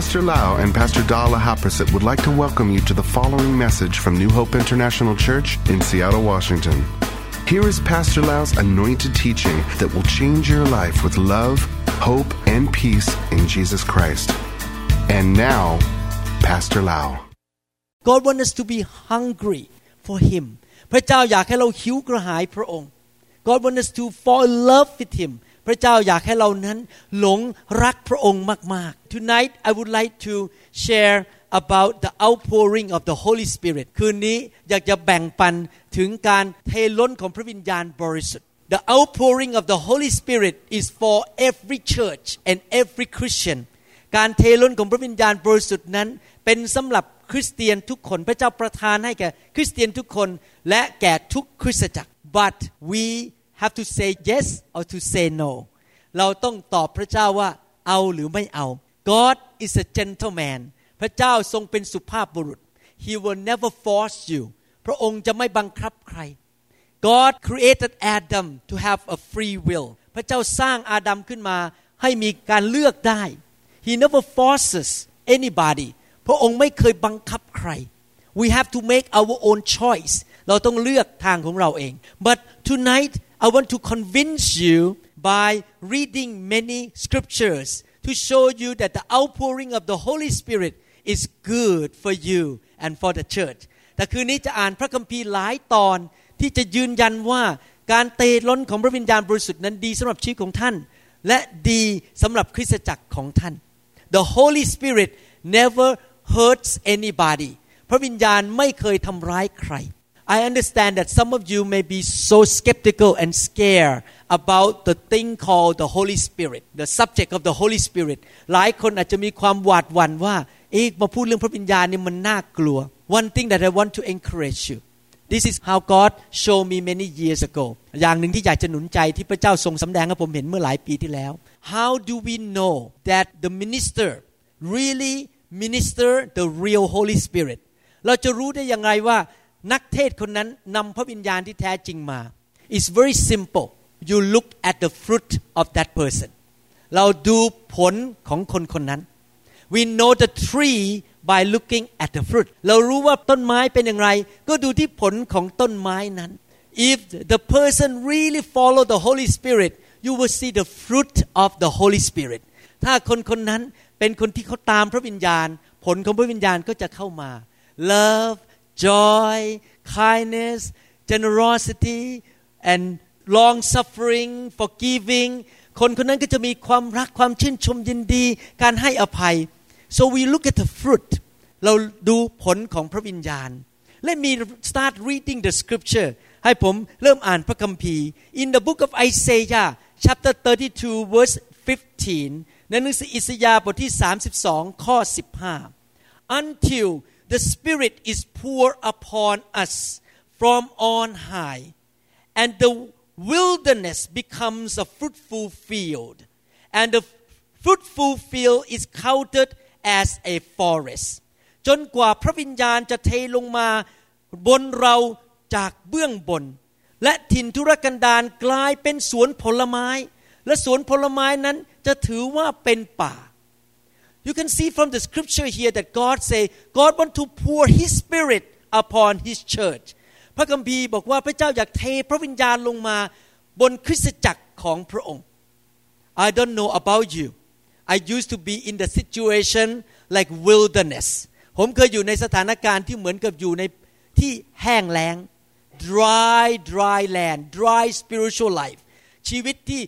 Pastor Lau and Pastor Dala Haprasit would like to welcome you to the following message from New Hope International Church in Seattle, Washington. Here is Pastor Lau's anointed teaching that will change your life with love, hope, and peace in Jesus Christ. And now, Pastor Lau. God wants us to be hungry for Him. พระเจ้าอยากให้เราหิวกระหายพระองค์ God wants us to fall in love with Him. พระเจ้าอยากให้เรานั้นหลงรักพระองค์มากๆ Tonight I would like to share about the outpouring of the Holy Spirit. คืนนี้อยากจะแบ่งปันถึงการเทล้นของพระวิญญาณบริสุทธิ์ The outpouring of the Holy Spirit is for every church and every Christian. การเทล้นของพระวิญญาณบริสุทธิ์นั้นเป็นสำหรับคริสเตียนทุกคนพระเจ้าประทานให้แก่คริสเตียนทุกคนและแก่ทุกคริสตจักร But we have to say yes or to say no เราต้องตอบพระเจ้าว่าเอาหรือไม่เอา God is a gentleman พระเจ้าทรงเป็นสุภาพบุรุษ He will never force you พระองค์จะไม่บังคับใคร God created Adam to have a free will พระเจ้าสร้างอาดัมขึ้นมาให้มีการเลือกได้ He never forces anybodyพระองค์ไม่เคยบังคับใคร We have to make our own choice เราต้องเลือกทางของเราเอง But tonight I want to convince you by reading many scriptures to show you that the outpouring of the Holy Spirit is good for you and for the church แต่คืนนี้จะอ่านพระคัมภีร์หลายตอนที่จะยืนยันว่าการเทล้นของพระวิญญาณบริสุทธิ์นั้นดีสำหรับชีวิตของท่านและดีสำหรับคริสตจักรของท่าน The Holy Spirit never hurts anybody พระวิญญาณไม่เคยทำร้ายใคร I understand that some of you may be so skeptical and scared about the thing called the Holy Spirit the subject of the Holy Spirit หลายคนอาจจะมีความหวาดหวั่นว่ามาพูดเรื่องพระวิญญาณนี่มันน่ากลัว One thing that I want to encourage you this is how God showed me many years ago อย่างหนึ่งที่อยากจะหนุนใจที่พระเจ้าทรงสำแดงให้ผมเห็นเมื่อหลายปีที่แล้ว How do we know that the minister really minister the real Holy Spirit เราจะรู้ได้อย่างไรว่านักเทศคนนั้นนำพระวิญญาณที่แท้จริงมา It's very simple you look at the fruit of that person เราดูผลของคนคนนั้น We know the tree by looking at the fruit เรารู้ว่าต้นไม้เป็นอย่างไรก็ดูที่ผลของต้นไม้นั้น If the person really follow the Holy Spirit you will see the fruit of the Holy Spirit ถ้าคนคนนั้นเป็นคนที่เขาตามพระวิญญาณผลของพระวิญญาณก็จะเข้ามา love joy kindness generosity and long suffering forgiving คนคนนั้นก็จะมีความรักความชื่นชมยินดีการให้อภัย so we look at the fruit เราดูผลของพระวิญญาณ let me start reading the scripture ให้ผมเริ่มอ่านพระคัมภีร์ in the book of Isaiah chapter 32 verse 15ในหนังสืออิสยาห์บทที่32ข้อ15 Until the Spirit is poured upon us from on high and the wilderness becomes a fruitful field and the fruitful field is counted as a forest จนกว่าพระวิญญาณจะเทลงมาบนเราจากเบื้องบนและถิ่นทุรกันดารกลายเป็นสวนผลไม้และสวนผลไม้นั้นจะถือว่าเป็นป่า You can see from the scripture here that God say God want to pour His Spirit upon His church พระคัมภีร์บอกว่าพระเจ้าอยากเทพระวิญญาณลงมาบนคริสตจักรของพระองค์ I don't know about you I used to be in the situation like wilderness ผมเคยอยู่ในสถานการณ์ที่เหมือนกับอยู่ในที่แห้งแล้ง dry land dry spiritual life ชีวิตที่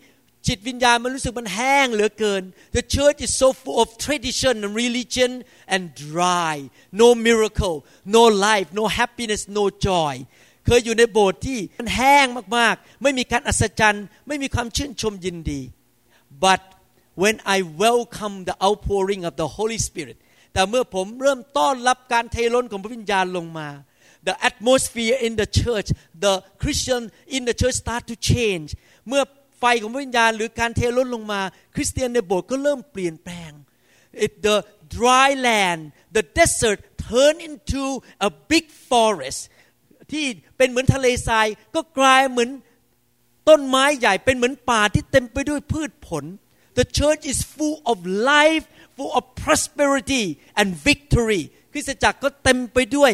จิตวิญญาณมันรู้สึกมันแห้งเหลือเกิน The church is so full of tradition and religion and dry no miracle no life no happiness no joy เคยอยู่ในโบสถ์ที่มันแห้งมากๆไม่มีการอัศจรรย์ไม่มีความชื่นชมยินดี But when I welcome the outpouring of the Holy Spirit แต่เมื่อผมเริ่มต้อนรับการเทล้นของพระวิญญาณลงมา The atmosphere in the church the Christian in the church start to change เมื่อไฟของพระวิญญาณหรือการเทล้นลงมาคริสเตียนในโบสถ์ก็เริ่มเปลี่ยนแปลง The dry land the desert turn into a big forest ที่เป็นเหมือนทะเลทรายก็กลายเหมือนต้นไม้ใหญ่เป็นเหมือนป่าที่เต็มไปด้วยพืชผล The church is full of life full of prosperity and victory คริสตจักรก็เต็มไปด้วย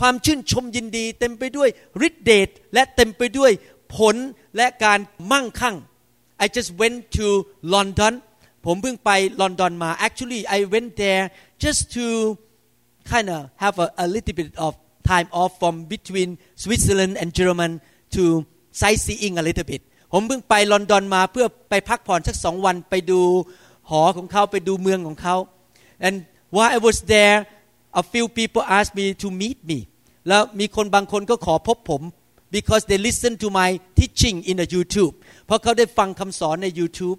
ความชื่นชมยินดีเต็มไปด้วยฤทธิ์เดชและเต็มไปด้วยผลและการมั่งคั่ง I just went to London ผมเพิ่งไปลอนดอนมา Actually I went there just to kind of have a little bit of time off from between Switzerland and Germany to sightseeing a little bit ผมเพิ่งไปลอนดอนมาเพื่อไปพักผ่อนสัก2วันไปดูหอของเขาไปดูเมืองของเขา And while I was there a few people asked me to meet me แล้วมีคนบางคนก็ขอพบผม because they listen to my teaching in the YouTube เพราะเขาได้ฟังคำสอนใน YouTube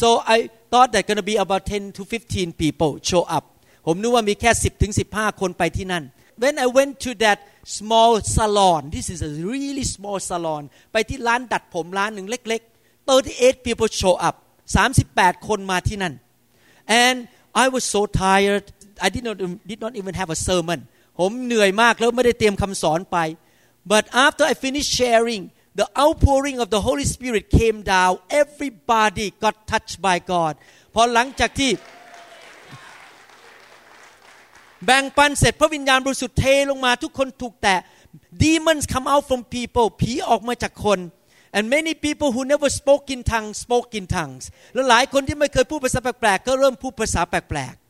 so I thought that gonna be about 10 to 15 people show up ผมนึกว่ามีแค่ 10-15 คนไปที่นั่น when I went to that small salon this is a really small salon ไปที่ร้านดัดผมร้านหนึ่งเล็กๆ38 people show up 38 คนมาที่นั่น and I was so tired I did not even have a sermon ผมเหนื่อยมากแล้วไม่ได้เตรียมคำสอนไป but after I finished sharing the outpouring of the Holy Spirit came down everybody got touched by God พอหลังจากที่แบ่งปันเสร็จพระวิญญาณบริสุทธิ์เทลงมาทุกคนถูกแตะ demons come out from people ผีออกมาจากคน and many people who never spoke in tongues spoke in tongues แล้วหลายคนที่ไม่เคยพูดภาษาแปลกๆก็เริ่มพูดภาษาแปลกๆ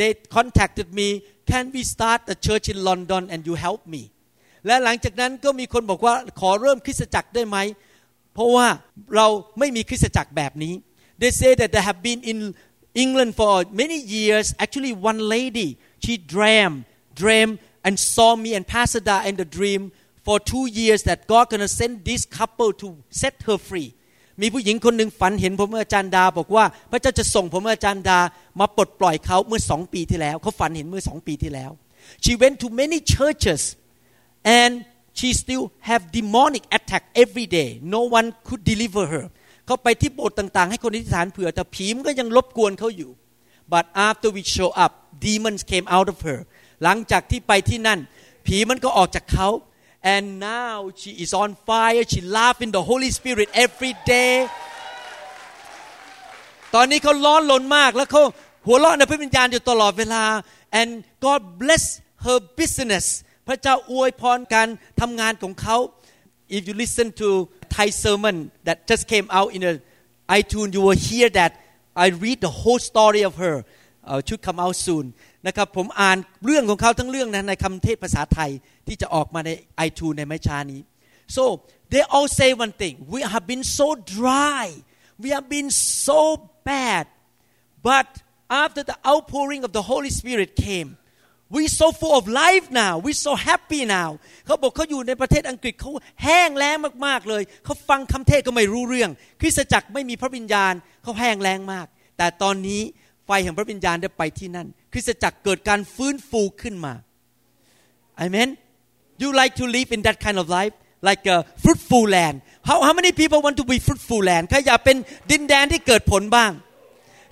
They contacted me, can we start a church in London and you help me? และหลังจากนั้นก็มีคนบอกว่าขอเริ่มคริสตจักรได้ไหมเพราะว่าเราไม่มีคริสตจักรแบบนี้ They say that they have been in England for many years. Actually, one lady, she dreamed and saw me and Pastor Da in the dream for 2 years that God gonna send this couple to set her free.มีผู้หญิงคนหนึ่งฝันเห็นผมอาจารย์ดาบอกว่าพระเจ้าจะส่งผมอาจารย์ดามาปลดปล่อยเขาเมื่อ2ปีที่แล้วเขาฝันเห็นเมื่อ2ปีที่แล้ว She went to many churches and she still have demonic attack every day no one could deliver her เขาไปที่โบสถ์ต่างๆให้คนอธิษฐานเผื่อแต่ผีมันก็ยังรบกวนเขาอยู่ But after we show up demons came out of her หลังจากที่ไปที่นั่นผีมันก็ออกจากเขาAnd now she is on fire. She laughs in the Holy Spirit every day. ตอนนี้เขาร้อนรนมากแล้วเขาหัวเราะในพระวิญญาณอยู่ตลอดเวลา And God bless her business. พระเจ้าอวยพรการทำงานของเขา If you listen to Thai sermon that just came out in the iTunes, you will hear that I read the whole story of her. It should come out soon.นะครับผมอ่านเรื่องของเขาทั้งเรื่องนั้นในคำเทศภาษาไทยที่จะออกมาใน iTunes ในไม่ช้านี้ So they all say one thing we have been so dry we have been so bad but after the outpouring of the Holy Spirit came we so full of life now we so happy now เขาบอกเขาอยู่ในประเทศอังกฤษเขาแห้งแล้งมากๆเลยเขาฟังคำเทศก็ไม่รู้เรื่องคริสตจักรไม่มีพระวิญญาณเขาแห้งแล้งมากแต่ตอนนี้ไฟแห่งพระวิญญาณได้ไปที่นั่นคริสตจักรเกิดการฟื้นฟูขึ้นมา Amen You like to live in that kind of life like a fruitful land How many people want to be fruitful land ใครอยากเป็นดินแดนที่เกิดผลบ้าง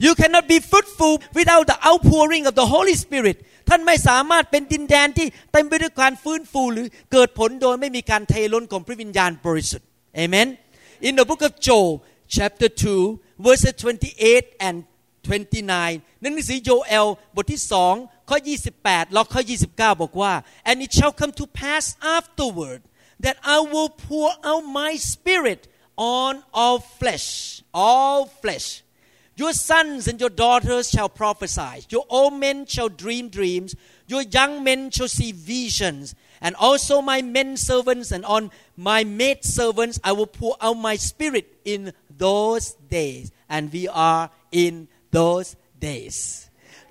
You cannot be fruitful without the outpouring of the Holy Spirit ท่านไม่สามารถเป็นดินแดนที่เต็มไปด้วยการฟื้นฟูหรือเกิดผลโดยไม่มีการเทล้นของพระวิญญาณบริสุทธิ์ Amen In the book of Joel chapter 2 verses 28 and29 ในหนังสือโยเอลบทที่2ข้อ28และข้อ29บอกว่า And it shall come to pass afterward that I will pour out my spirit on all flesh Your sons and your daughters shall prophesy Your old men shall dream dreams Your young men shall see visions And also my men servants and on my maid servants I will pour out my spirit in those days and we are in those days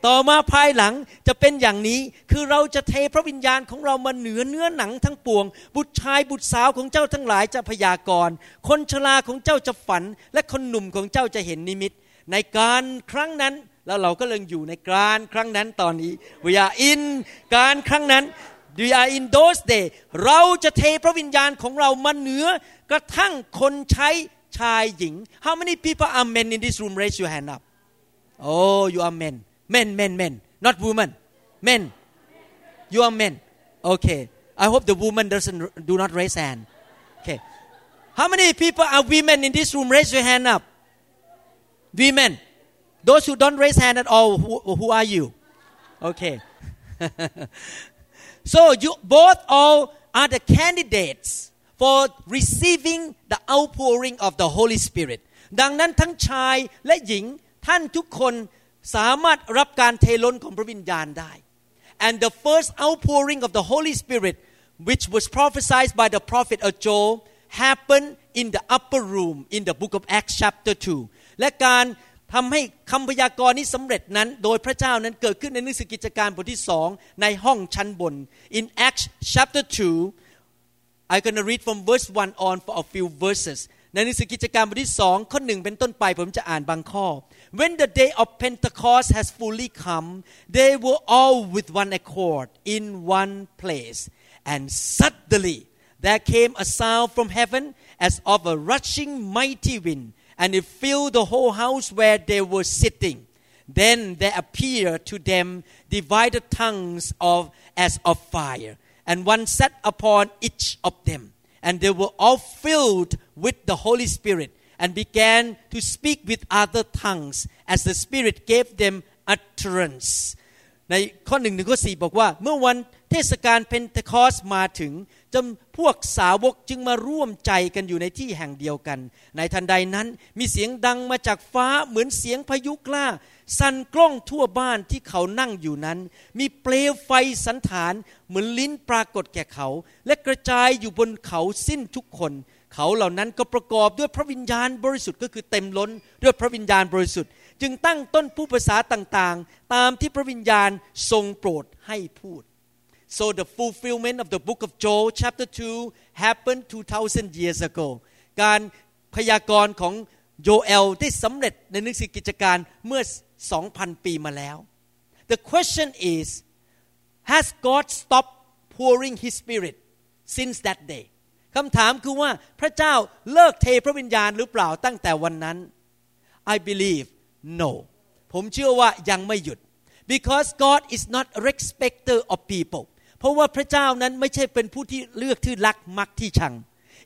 ต่อมาภายหลังจะเป็นอย่างนี้คือเราจะเทพระวิญญาณของเรามาเหนือเนื้อหนังทั้งปวงบุตรชายบุตรสาวของเจ้าทั้งหลายจะพยากรณ์คนชราของเจ้าจะฝันและคนหนุ่มของเจ้าจะเห็นนิมิตในการครั้งนั้นแล้วเราก็เริ่มอยู่ในการครั้งนั้นตอนนี้ We are in การครั้งนั้น We are in those days เราจะเทพระวิญญาณของเรามาเหนือกระทั่งคนใช้ชายหญิง How many people are men in this room raise your hand up Oh, you are men. Men. Not women. Men. You are men. Okay. I hope the woman do not raise hand. Okay. How many people are women in this room? Raise your hand up. Women. Those who don't raise hand at all, who are you? Okay. So you both all are the candidates for receiving the outpouring of the Holy Spirit. ดังนั้นทั้งชายและหญิงท่านทุกคนสามารถรับการเทล้นของพระวิญญาณได้ And the first outpouring of the Holy Spirit, which was prophesied by the prophet Joel, happened in the upper room in the book of Acts chapter 2. และการทำให้คำพยากรณ์นี้สำเร็จนั้นโดยพระเจ้านั้นเกิดขึ้นในหนังสือกิจการบทที่2ในห้องชั้นบน In Acts chapter 2 I'm going to read from verse 1 on for a few verses ในหนังสือกิจการบทที่2ข้อ1เป็นต้นไปผมจะอ่านบางข้อ When the day of Pentecost has fully come they were all with one accord in one place and suddenly there came a sound from heaven as of a rushing mighty wind and it filled the whole house where they were sitting. Then there appeared to them divided tongues as of fire, and one sat upon each of them. And they were all filled with the Holy Spirit, and began to speak with other tongues, as the Spirit gave them utterance. ในข้อ 1 ถึงข้อ 4 บอกว่าเมื่อวันเทศกาลเพนเทคอสต์มาถึงจำพวกสาวกจึงมาร่วมใจกันอยู่ในที่แห่งเดียวกันในทันใดนั้นมีเสียงดังมาจากฟ้าเหมือนเสียงพายุกล้าสั่นกล้องทั่วบ้านที่เขานั่งอยู่นั้นมีเปลวไฟสันฐานเหมือนลิ้นปรากฏแก่เขาและกระจายอยู่บนเขาสิ้นทุกคนเขาเหล่านั้นก็ประกอบด้วยพระวิญญาณบริสุทธิ์ก็คือเต็มล้นด้วยพระวิญญาณบริสุทธิ์จึงตั้งต้นพูดภาษาต่างๆตามที่พระวิญญาณทรงโปรดให้พูดSo the fulfillment of the book of Joel chapter 2 happened 2,000 years ago. การพยากรณ์ของโยเอลได้สำเร็จในหนังสือกิจการเมื่อ 2,000 ปีมาแล้ว The question is, has God stopped pouring His Spirit since that day? คำถามคือว่าพระเจ้าเลิกเทพระวิญญาณหรือเปล่าตั้งแต่วันนั้น I believe no. ผมเชื่อว่ายังไม่หยุด because God is not a respecter of people.เพราะว่าพระเจ้านั้นไม่ใช่เป็นผู้ที่เลือกที่รักมักที่ชัง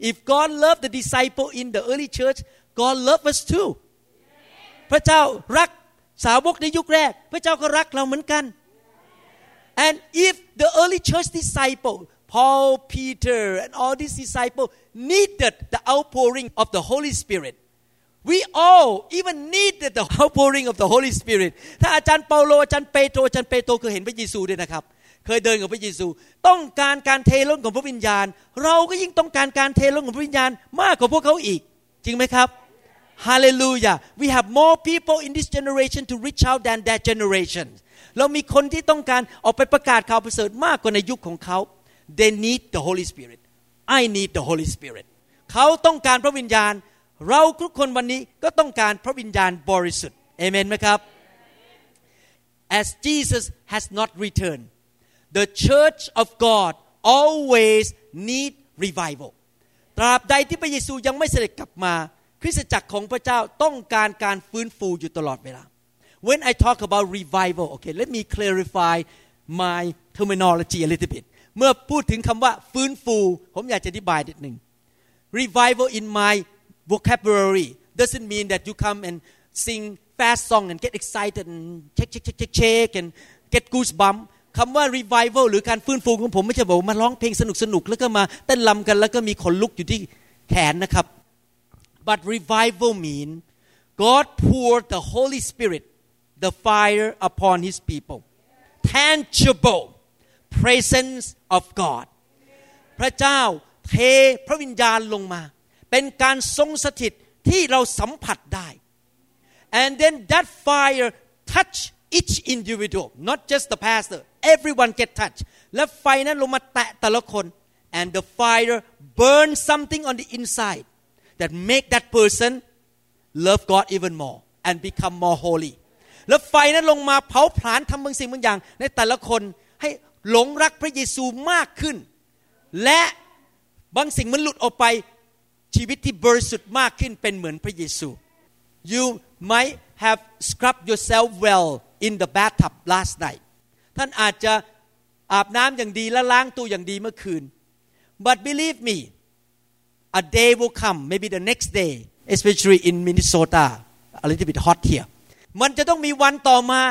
If God loved the disciple in the early church, God loved us too. พระเจ้ารักสาวกในยุคแรกพระเจ้าก็รักเราเหมือนกัน And if the early church disciple, Paul, Peter, and all these disciple needed the outpouring of the Holy Spirit, we all even needed the outpouring of the Holy Spirit. ถ้าอาจารย์เปาโลอาจารย์เปโตรเคยเห็นพระเยซูด้วยนะครับเคยเดินกับพระเยซูต้องการการเทล้นของพระวิญญาณเราก็ยิ่งต้องการการเทล้นของพระวิญญาณมากกว่าพวกเขาอีกจริงไหมครับฮาเลลูยา We have more people in this generation to reach out than that generation เรามีคนที่ต้องการออกไปประกาศข่าวประเสริฐมากกว่าในยุคของเขา They need the Holy Spirit I need the Holy Spirit เขาต้องการพระวิญญาณเราทุกคนวันนี้ก็ต้องการพระวิญญาณบริสุทธิ์เอเมนไหมครับ As Jesus has not returned The church of God always need revival. ตราบใดที่พระเยซูยังไม่เสด็จกลับมาคริสตจักรของพระเจ้าต้องการการฟื้นฟูอยู่ตลอดเวลา When I talk about revival, okay, let me clarify my terminology a little bit. เมื่อพูดถึงคำว่าฟื้นฟูผมอยากจะอธิบายนิดนึง Revival in my vocabulary doesn't mean that you come and sing fast song and get excited and shake shake shake shake and get goosebumps.คำว่า revival หรือการฟื้นฟูของผมไม่ใช่บอกมาร้องเพลงสนุกๆแล้วก็มาเต้นรำกันแล้วก็มีขนลุกอยู่ที่แขนนะครับ But revival mean God poured the Holy Spirit, the fire upon His people, tangible presence of God. พระเจ้าเทพระวิญญาณลงมาเป็นการทรงสถิตที่เราสัมผัสได้ And then that fire touched each individual, not just the pastor.Everyone get touched. และไฟนั้นลงมาแตะแต่ละคน And the fire burns something on the inside that make that person love God even more and become more holy. และไฟนั้นลงมาเผาผลาญทำบางสิ่งบางอย่างในแต่ละคนให้หลงรักพระเยซูมากขึ้นและบางสิ่งมันหลุดออกไปชีวิตที่บริสุทธิ์มากขึ้นเป็นเหมือนพระเยซู You might have scrubbed yourself well in the bathtub last night.ท่านอาจจะอาบน้ำอย่างดีและล้างตัวอย่างดีเมื่อคืน But believe me, a day will come, maybe the next day, especially in Minnesota, a little bit hot here. มันจะต้องมีวันต่อมา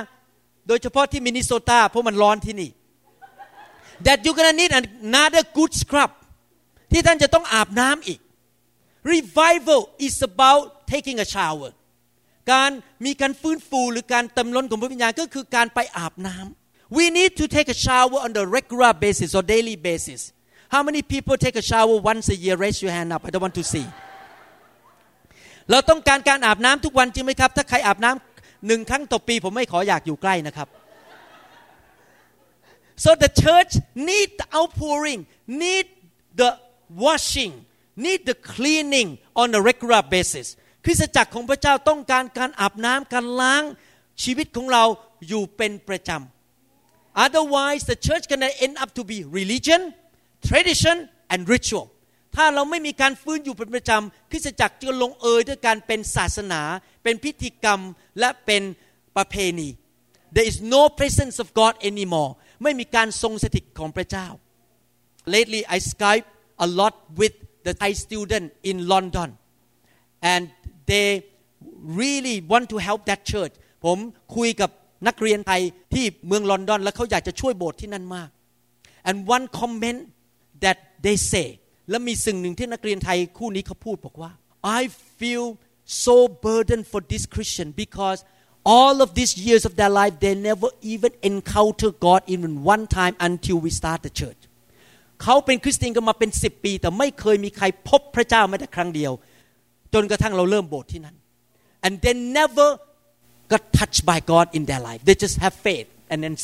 โดยเฉพาะที่มินนิโซตาเพราะมันร้อนที่นี่ that you gonna need another good scrub ที่ท่านจะต้องอาบน้ำอีก revival is about taking a shower การมีการฟื้นฟูหรือการเต็มล้นของพระวิญญาณก็คือการไปอาบน้ำ we need to take a shower on the regular basis or daily basis how many people take a shower once a year raise your hand up I don't want to see เราต้องการการอาบน้ำทุกวันจริงไหมครับถ้าใครอาบน้ำ1 ครั้งต่อปีผมไม่ขออยากอยู่ใกล้นะครับ So the church need the outpouring, need the washing, need the cleaning on a regular basis. คริสตจักรของพระเจ้าต้องการการอาบน้ำการล้างชีวิตของเราอยู่เป็นประจำ Otherwise the church can end up to be religion, tradition and ritual. ถ้าเราไม่มีการฟื้นอยู่เป็นประจำคริสตจักรจะลงเอยด้วยการเป็นศาสนาเป็นพิธีกรรมและเป็นประเพณี There is no presence of God anymore ไม่มีการทรงสถิตของพระเจ้า Lately I Skype a lot with the Thai student in London and they really want to help that church ผมคุยกับนักเรียนไทยที่เมืองลอนดอนและเขาอยากจะช่วยโบสถ์ที่นั่นมาก And one comment that they say และมีสิ่งหนึ่งที่นักเรียนไทยคู่นี้เขาพูดบอกว่า I feel so burdened for this Christian because all of these years of their life they never even encounter God even one time until we start the church เขาเป็นคริสเตียนกันมาเป็น10ปีแต่ไม่เคยมีใครพบพระเจ้าแม้แต่ครั้งเดียวจนกระทั่งเราเริ่มโบสถ์ที่นั้น and they never got touched by God in their life they just have faith and then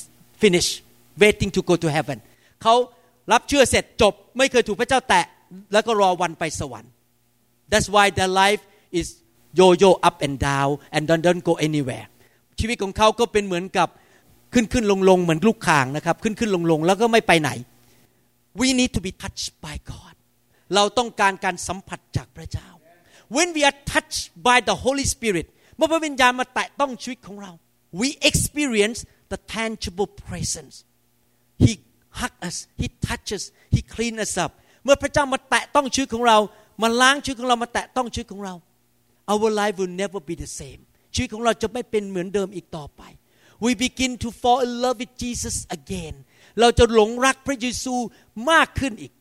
finish waiting to go to heaven เขารับเชื่อเสร็จจบไม่เคยถูกพระเจ้าแตะแล้วก็รอวันไปสวรรค์ that's why their life is yo-yo up and down and don't go anywhere ชีวิตของเขาก็เป็นเหมือนกับขึ้นๆลงๆเหมือนลูกข่างนะครับขึ้นๆลงๆแล้วก็ไม่ไปไหน We need to be touched by God เราต้องการการสัมผัสจากพระเจ้า When we are touched by the Holy Spirit เมื่อพระวิญญาณมาแตะต้องชีวิตของเรา We experience the tangible presence He hugs us He touches He cleans us up เมื่อพระเจ้ามาแตะต้องชีวิตของเรามาล้างชีวิตของเรามาแตะต้องชีวิตของเราOur life will never be the same ชีวิตของเราจะไม่เป็นเหมือนเดิมอีกต่อไป We begin to fall in love with Jesus again เราจะหลงรักพระเยซูมากขึ้นอีก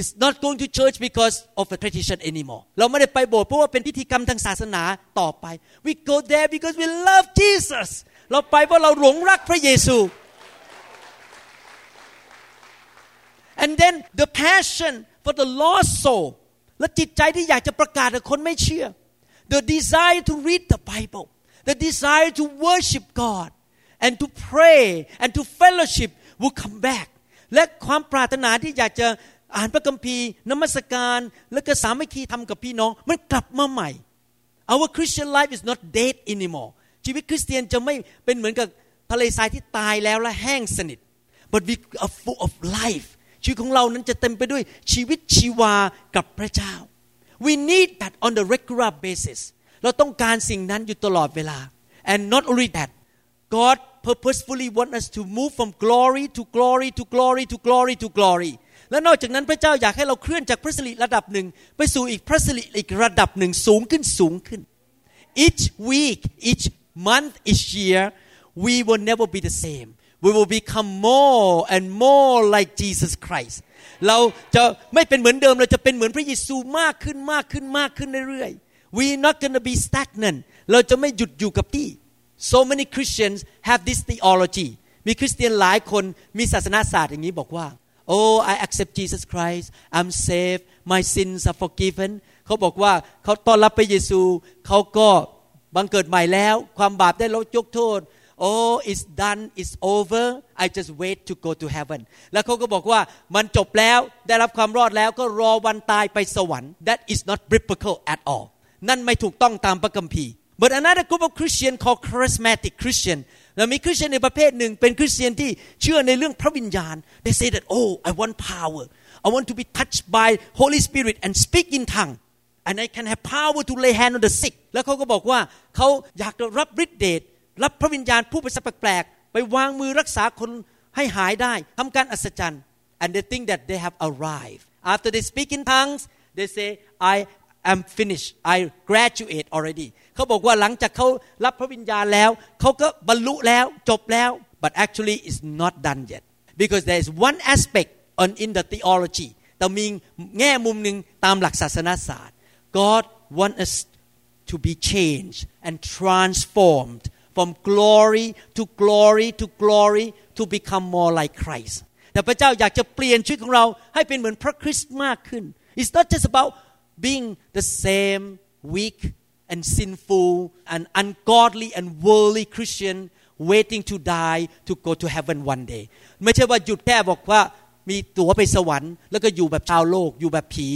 It's not going to church because of a tradition anymore เราไม่ได้ไปโบสถ์เพราะว่าเป็นพิธีกรรมทางศาสนาต่อไป We go there because we love Jesus เราไปเพราะเราหลงรักพระเยซู And then the passion for the lost soul และจิตใจที่อยากจะประกาศกับคนไม่เชื่อThe desire to read the Bible, the desire to worship God, and to pray and to fellowship will come back. และความปรารถนาที่อยากจะอ่านพระคัมภีร์นมัสการและก็สามัคคีธรรมกับพี่น้องมันกลับมาใหม่ Our Christian life is not dead anymore. ชีวิตคริสเตียนจะไม่เป็นเหมือนกับทะเลทรายที่ตายแล้วและแห้งสนิท But we are full of life. ชีวิตของเรานั้นจะเต็มไปด้วยชีวิตชีวากับพระเจ้าWe need that on the regular basis. เราต้องการสิ่งนั้นอยู่ตลอดเวลา And not only that, God purposefully want us to move from glory to glory to glory to glory to glory. และนอกจากนั้นพระเจ้าอยากให้เราเคลื่อนจากพระสิริระดับหนึ่งไปสู่อีกพระสิริอีกระดับหนึ่งสูงขึ้นสูงขึ้น Each week, each month, each year, we will never be the same. We will become more and more like Jesus Christ.เราจะไม่เป็นเหมือนเดิมเราจะเป็นเหมือนพระเยซูมากขึ้นมากขึ้นมากขึ้นเรื่อยๆ We not gonna be stagnant เราจะไม่หยุดอยู่กับที่ So many Christians have this theology มีคริสเตียนหลายคนมีศาสนาศาสตร์อย่างนี้บอกว่า Oh I accept Jesus Christ I'm saved my sins are forgiven เขาบอกว่าเขาต้อนรับพระเยซูเขาก็บังเกิดใหม่แล้วความบาปได้ลดยกโทษOh, it's done, it's over. I just wait to go to heaven. แล้วเขาก็บอกว่ามันจบแล้วได้รับความรอดแล้วก็รอวันตายไปสวรรค์ That is not biblical at all. นั่นไม่ถูกต้องตามพระคัมภีร์ But another group of Christian called charismatic Christian. แล้วมีคริสเตียนในประเภทหนึ่งเป็นคริสเตียนที่เชื่อในเรื่องพระวิญญาณ They say that oh, I want power. I want to be touched by Holy Spirit and speak in tongue. And I can have power to lay hand on the sick. แล้วเขาก็บอกว่าเขาอยากจะรับฤทธิ์เดชรับพระวิญญาณผู้ประเสริฐแปลกๆไปวางมือรักษาคนให้หายได้ทำการอัศจรรย์ and they think that they have arrived after they speak in tongues they say I I'm finished I graduate already เขาบอกว่าหลังจากเขารับพระวิญญาณแล้วเขาก็บรรลุแล้วจบแล้ว but actually it's not done yet because there is one aspect on in the theology แต่มีแง่มุมนึงตามหลักศาสนศาสตร์ God wants us to be changed and transformed from glory to glory to glory to become more like Christ แต่พระเจ้าอยากจะเปลี่ยนชีวิตของเราให้เป็นเหมือนพระคริสต์มากขึ้น It's not just about being the same weak and sinful and ungodly and worldly Christian waiting to die to go to heaven one day ไม่ใช่ว่าหยุดแค่บอกว่ามีตั๋วไปสวรรค์แล้วก็อยู่แบบชาวโลกอยู่แบบผี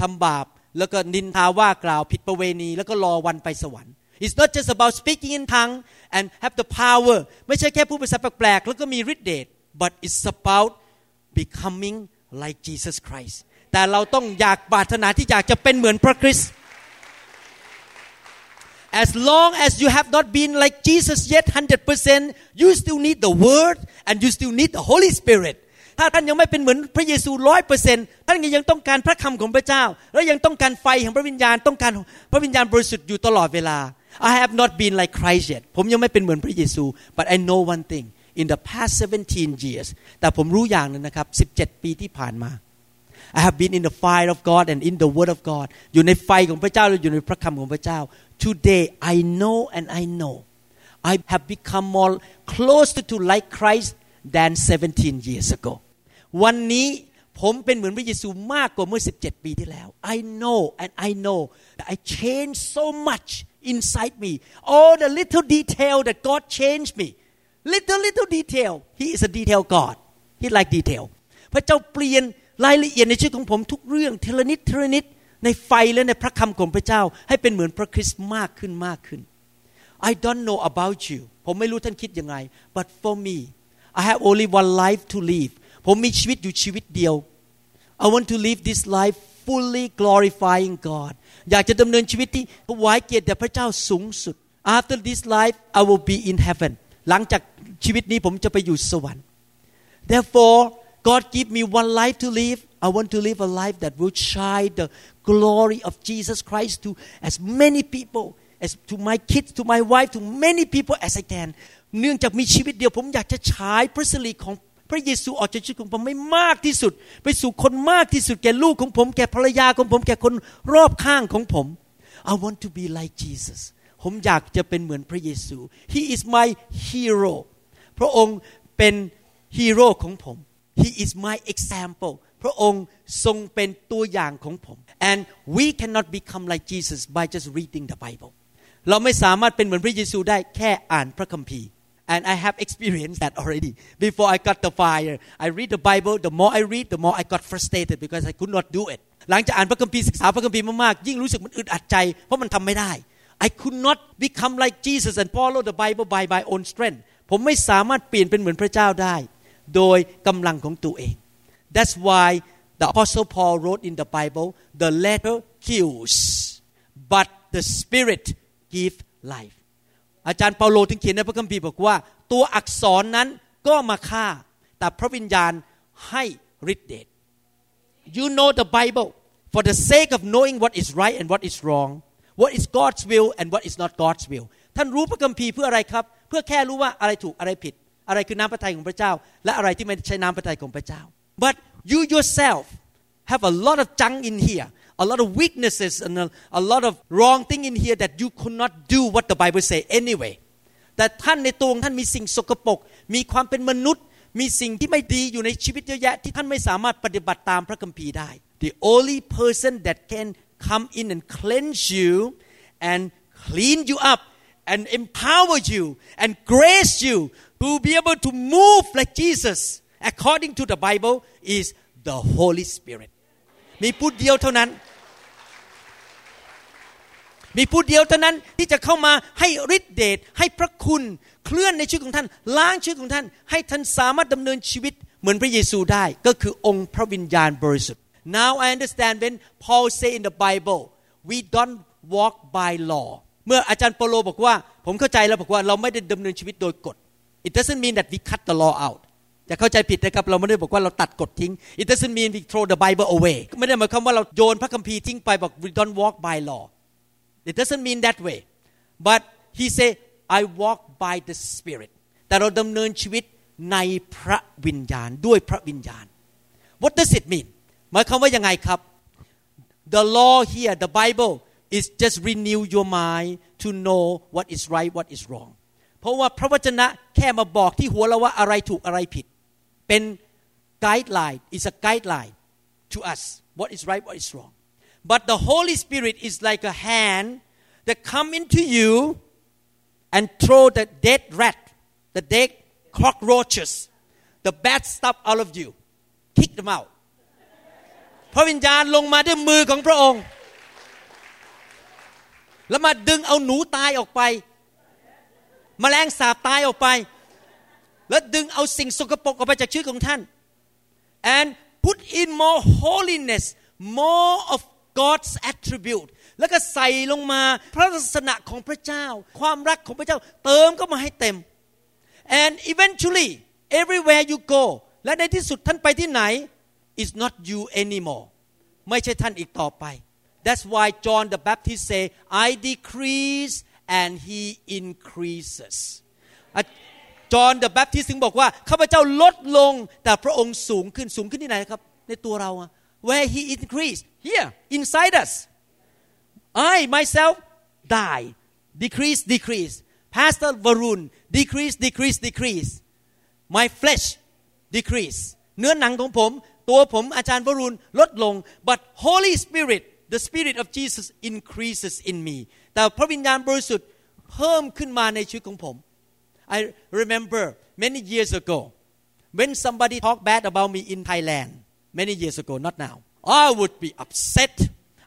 ทำบาปแล้วก็นินทาว่ากล่าวผิดประเวณีแล้วก็รอวันไปสวรรค์It's not just about speaking in tongues and have the power ไม่ใช่แค่พูดภาษาแปลกๆแล้วก็มีฤทธิ์เดช but it's about becoming like Jesus Christ แต่เราต้องอยากปรารถนาที่อยากจะเป็นเหมือนพระคริสต์ As long as you have not been like Jesus yet 100% you still need the word and you still need the Holy Spirit ถ้าท่านยังไม่เป็นเหมือนพระเยซู 100% ท่านยังต้องการพระคำของพระเจ้าและยังต้องการไฟของพระวิญญาณต้องการพระวิญญาณบริสุทธิ์อยู่ตลอดเวลาI have not been like Christ yet ผมยังไม่เป็นเหมือนพระเยซู but I know one thing in the past 17 years แต่ผมรู้อย่างนึงนะครับ17ปีที่ผ่านมา I have been in the fire of God and in the word of God อยู่ในไฟของพระเจ้าและอยู่ในพระคำของพระเจ้า Today I know and I know I have become more closer to like Christ than 17 years ago วันนี้ผมเป็นเหมือนพระเยซูมากกว่าเมื่อ17ปีที่แล้ว I know and I know that I changed so much inside me all the little detail that God changed me little detail He is a detail God He like detail พระเจ้าเปลี่ยนรายละเอียดในชีวิตของผมทุกเรื่องทีละนิดทีละนิดในไฟและในพระคำของพระเจ้าให้เป็นเหมือนพระคริสต์มากขึ้นมากขึ้น I don't know about you ผมไม่รู้ท่านคิดยังไง but for me I have only one life to live ผมมีชีวิตอยู่ชีวิตเดียว I want to live this life fully glorifying Godอยากจะดำเนินชีวิตที่ถวายเกียรติแด่พระเจ้าสูงสุด After this life I will be in heaven หลังจากชีวิตนี้ผมจะไปอยู่สวรรค์ Therefore God give me one life to live I want to live a life that will shine the glory of Jesus Christ to as many people as to my kids to my wife to many people as I can เนื่องจากมีชีวิตเดียวผมอยากจะฉายพระสิริของพระเยซูออกจากชีวิตของผมให้มากที่สุดไปสู่คนมากที่สุดแก่ลูกของผมแก่ภรรยาของผมแก่คนรอบข้างของผม I want to be like Jesus ผมอยากจะเป็นเหมือนพระเยซู He is my hero พระองค์เป็นฮีโร่ของผม He is my example พระองค์ทรงเป็นตัวอย่างของผม And we cannot become like Jesus by just reading the Bible เราไม่สามารถเป็นเหมือนพระเยซูได้แค่อ่านพระคัมภีร์And I have experienced that already. Before I got the fire, I read the Bible. The more I read, the more I got frustrated because I could not do it. หลังจากอ่านพระคัมภีร์ศึกษาพระคัมภีร์มากๆยิ่งรู้สึกมันอึดอัดใจเพราะมันทำไม่ได้ I could not become like Jesus and follow the Bible by my own strength. ผมไม่สามารถเปลี่ยนเป็นเหมือนพระเจ้าได้โดยกำลังของตัวเอง That's why the Apostle Paul wrote in the Bible, "The letter kills, but the Spirit gives life."อาจารย์เปาโลถึงเขียนในพระคัมภีร์บอกว่าตัวอักษรนั้นก็มาฆ่าแต่พระวิญญาณให้ฤทธิ์เดช You know the Bible for the sake of knowing what is right and what is wrong what is God's will and what is not God's will ท่านรู้พระคัมภีร์เพื่ออะไรครับเพื่อแค่รู้ว่าอะไรถูกอะไรผิดอะไรคือน้ำพระทัยของพระเจ้าและอะไรที่ไม่ใช่น้ำพระทัยของพระเจ้า But you yourself have a lot of junk in here a lot of weaknesses and a lot of wrong thing in here that you could not do what the Bible say anyway แต่ท่านในตัวท่านมีสิ่งสกปรกมีความเป็นมนุษย์มีสิ่งที่ไม่ดีอยู่ในชีวิตเยอะแยะที่ท่านไม่สามารถปฏิบัติตามพระคัมภีร์ได้ The only person that can come in and cleanse you and clean you up and empower you and grace you to be able to move like Jesus according to the Bible is the Holy Spiritมีผู้เดียวเท่านั้นมีผู้เดียวเท่านั้นที่จะเข้ามาให้ฤทธิ์เดชให้พระคุณเคลื่อนในชีวิตของท่านล้างชีวิตของท่านให้ท่านสามารถดำเนินชีวิตเหมือนพระเยซูได้ก็คือองค์พระวิญญาณบริสุทธิ์ Now I understand when Paul say in the Bible we don't walk by law เมื่ออาจารย์เปาโลบอกว่าผมเข้าใจแล้วบอกว่าเราไม่ได้ดำเนินชีวิตโดยกฎ It doesn't mean that we cut the law out อย่าเข้าใจผิดนะครับเราไม่ได้บอกว่าเราตัดกฎทิ้ง It doesn't mean we throw the Bible away ไม่ได้หมายความว่าเราโยนพระคัมภีร์ทิ้งไปบอก We don't walk by law It doesn't mean that way but he say I walk by the Spirit แต่เราดำเนินชีวิตในพระวิญญาณด้วยพระวิญญาณ What does it mean หมายความว่ายังไงครับ The law here the Bible is just renew your mind to know what is right what is wrong เพราะว่าพระวจนะแค่มาบอกที่หัวเราว่าอะไรถูกอะไรผิดเป็น guideline is a guideline to us what is right what is wrong but the Holy Spirit is like a hand that come into you and throw the dead rat the dead cockroaches the bad stuff out of you kick them out พระวิญญาณลงมาด้วยมือของพระองค์แล้วมาดึงเอาหนูตายออกไปแมลงสาบตายออกไปแล้วดึงเอาสิ่งสกปรกออกไปจากชีวิตของท่าน and put in more holiness more of God's attribute แล้วก็ใส่ลงมาพระลักษณะของพระเจ้าความรักของพระเจ้าเติมเข้ามาให้เต็ม and eventually everywhere you go และในที่สุดท่านไปที่ไหน is not you anymore ไม่ใช่ท่านอีกต่อไปThat's why John the Baptist say, I decrease and he increases. John the Baptist ถึงบอกว่าข้าพเจ้าลดลงแต่พระองค์สูงขึ้นสูงขึ้นที่ไหนครับในตัวเรา Where he increased here inside us. I myself die, decrease, decrease. Pastor Varun decrease, decrease, decrease. My flesh decrease. เนื้อหนังของผมตัวผมอาจารย์วรุณลดลง but Holy Spirit The Spirit of Jesus increases in me. แต่พระวิญญาณบริสุทธิ์เพิ่มขึ้นมาในชีวิตของผม I remember many years ago when somebody talk bad about me in Thailand. Many years ago, not now. I would be upset.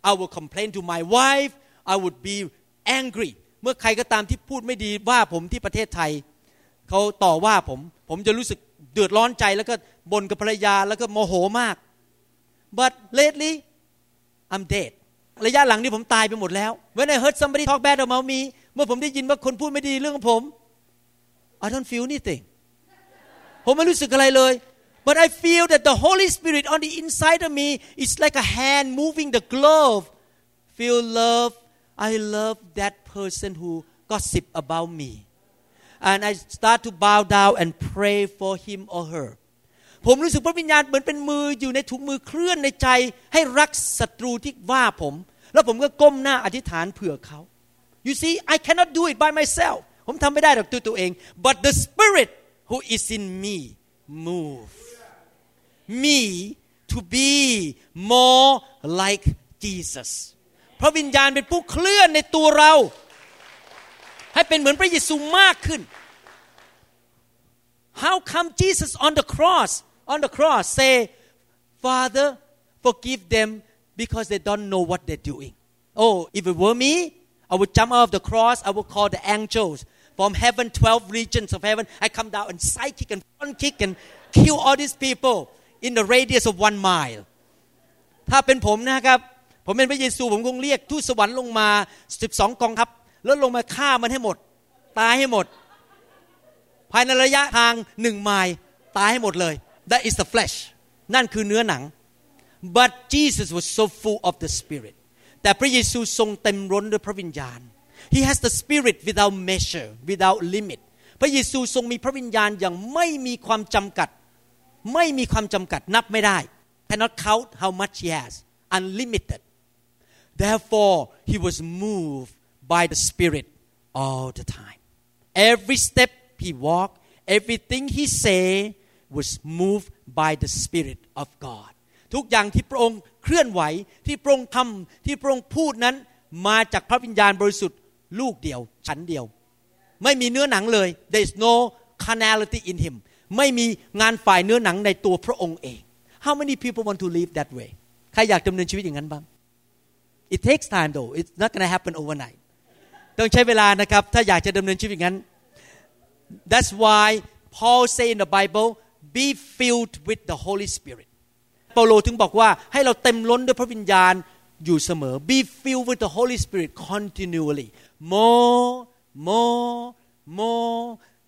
I would complain to my wife. I would be angry. เมื่อใครก็ตามที่พูดไม่ดีว่าผมที่ประเทศไทยเขาต่อว่าผมผมจะรู้สึกเดือดร้อนใจแล้วก็บ่นกับภรรยาแล้วก็โมโหมาก But lately I'm deadระยะหลังนี้ผมตายไปหมดแล้ว When I heard somebody talk bad about me เมื่อผมได้ยินว่าคนพูดไม่ดีเรื่องของผม I don't feel anything ผมไม่รู้สึกอะไรเลย But I feel that the Holy Spirit on the inside of me is like a hand moving the glove Feel love I love that person who gossip about me And I start to bow down and pray for him or herผมรู้สึกพระวิญญาณเหมือนเป็นมืออยู่ในถุงมือเคลื่อนในใจให้รักศัตรูที่ว่าผมแล้วผมก็ก้มหน้าอธิษฐานเผื่อเขา You see I cannot do it by myself ผมทำไม่ได้หรอกตัวเอง But the Spirit who is in me move me to be more like Jesus พระวิญญาณเป็นผู้เคลื่อนในตัวเราให้เป็นเหมือนพระเยซูมากขึ้น How come Jesus on the cross say Father forgive them because they don't know what they're doing Oh if it were me I would jump off the cross I would call the angels from heaven 12 regions of heaven I come down and side kick and front kick and kill all these people in the radius of 1 mile ถ้าเป็นผมนะครับผมเป็นพระเยซูผมคงเรียกทูตสวรรค์ลงมา12กองทัพแล้วลงมาฆ่ามันให้หมดตายให้หมดภายในระยะทาง1ไมล์ตายให้หมดเลย That is the flesh นั่นคือเนื้อหนัง But Jesus was so full of the Spirit แต่พระเยซูทรงเต็มล้นด้วยพระวิญญาณ He has the Spirit without measure without limit พระเยซูทรงมีพระวิญญาณอย่างไม่มีความจำกัดไม่มีความจำกัดนับไม่ได้ Cannot count how much he has unlimited Therefore he was moved by the Spirit all the time Every step he walked everything he said was moved by the Spirit of God ทุกอย่างที่พระองค์เคลื่อนไหวที่พระองค์ทำที่พระองค์พูดนั้นมาจากพระวิญญาณบริสุทธิ์ลูกเดียวฉันเดียวไม่มีเนื้อหนังเลย There is no carnality in him ไม่มีงานฝ่ายเนื้อหนังในตัวพระองค์เอง How many people want to live that way ใครอยากดำเนินชีวิตอย่างนั้นบ้าง It takes time though it's not going to happen overnight ต้องใช้เวลานะครับถ้าอยากจะดำเนินชีวิตอย่างนั้น That's why Paul say in the Bible be filled with the Holy Spirit เปาโลถึงบอกว่าให้เราเต็มล้นด้วยพระวิญญาณอยู่เสมอ be filled with the Holy Spirit continually more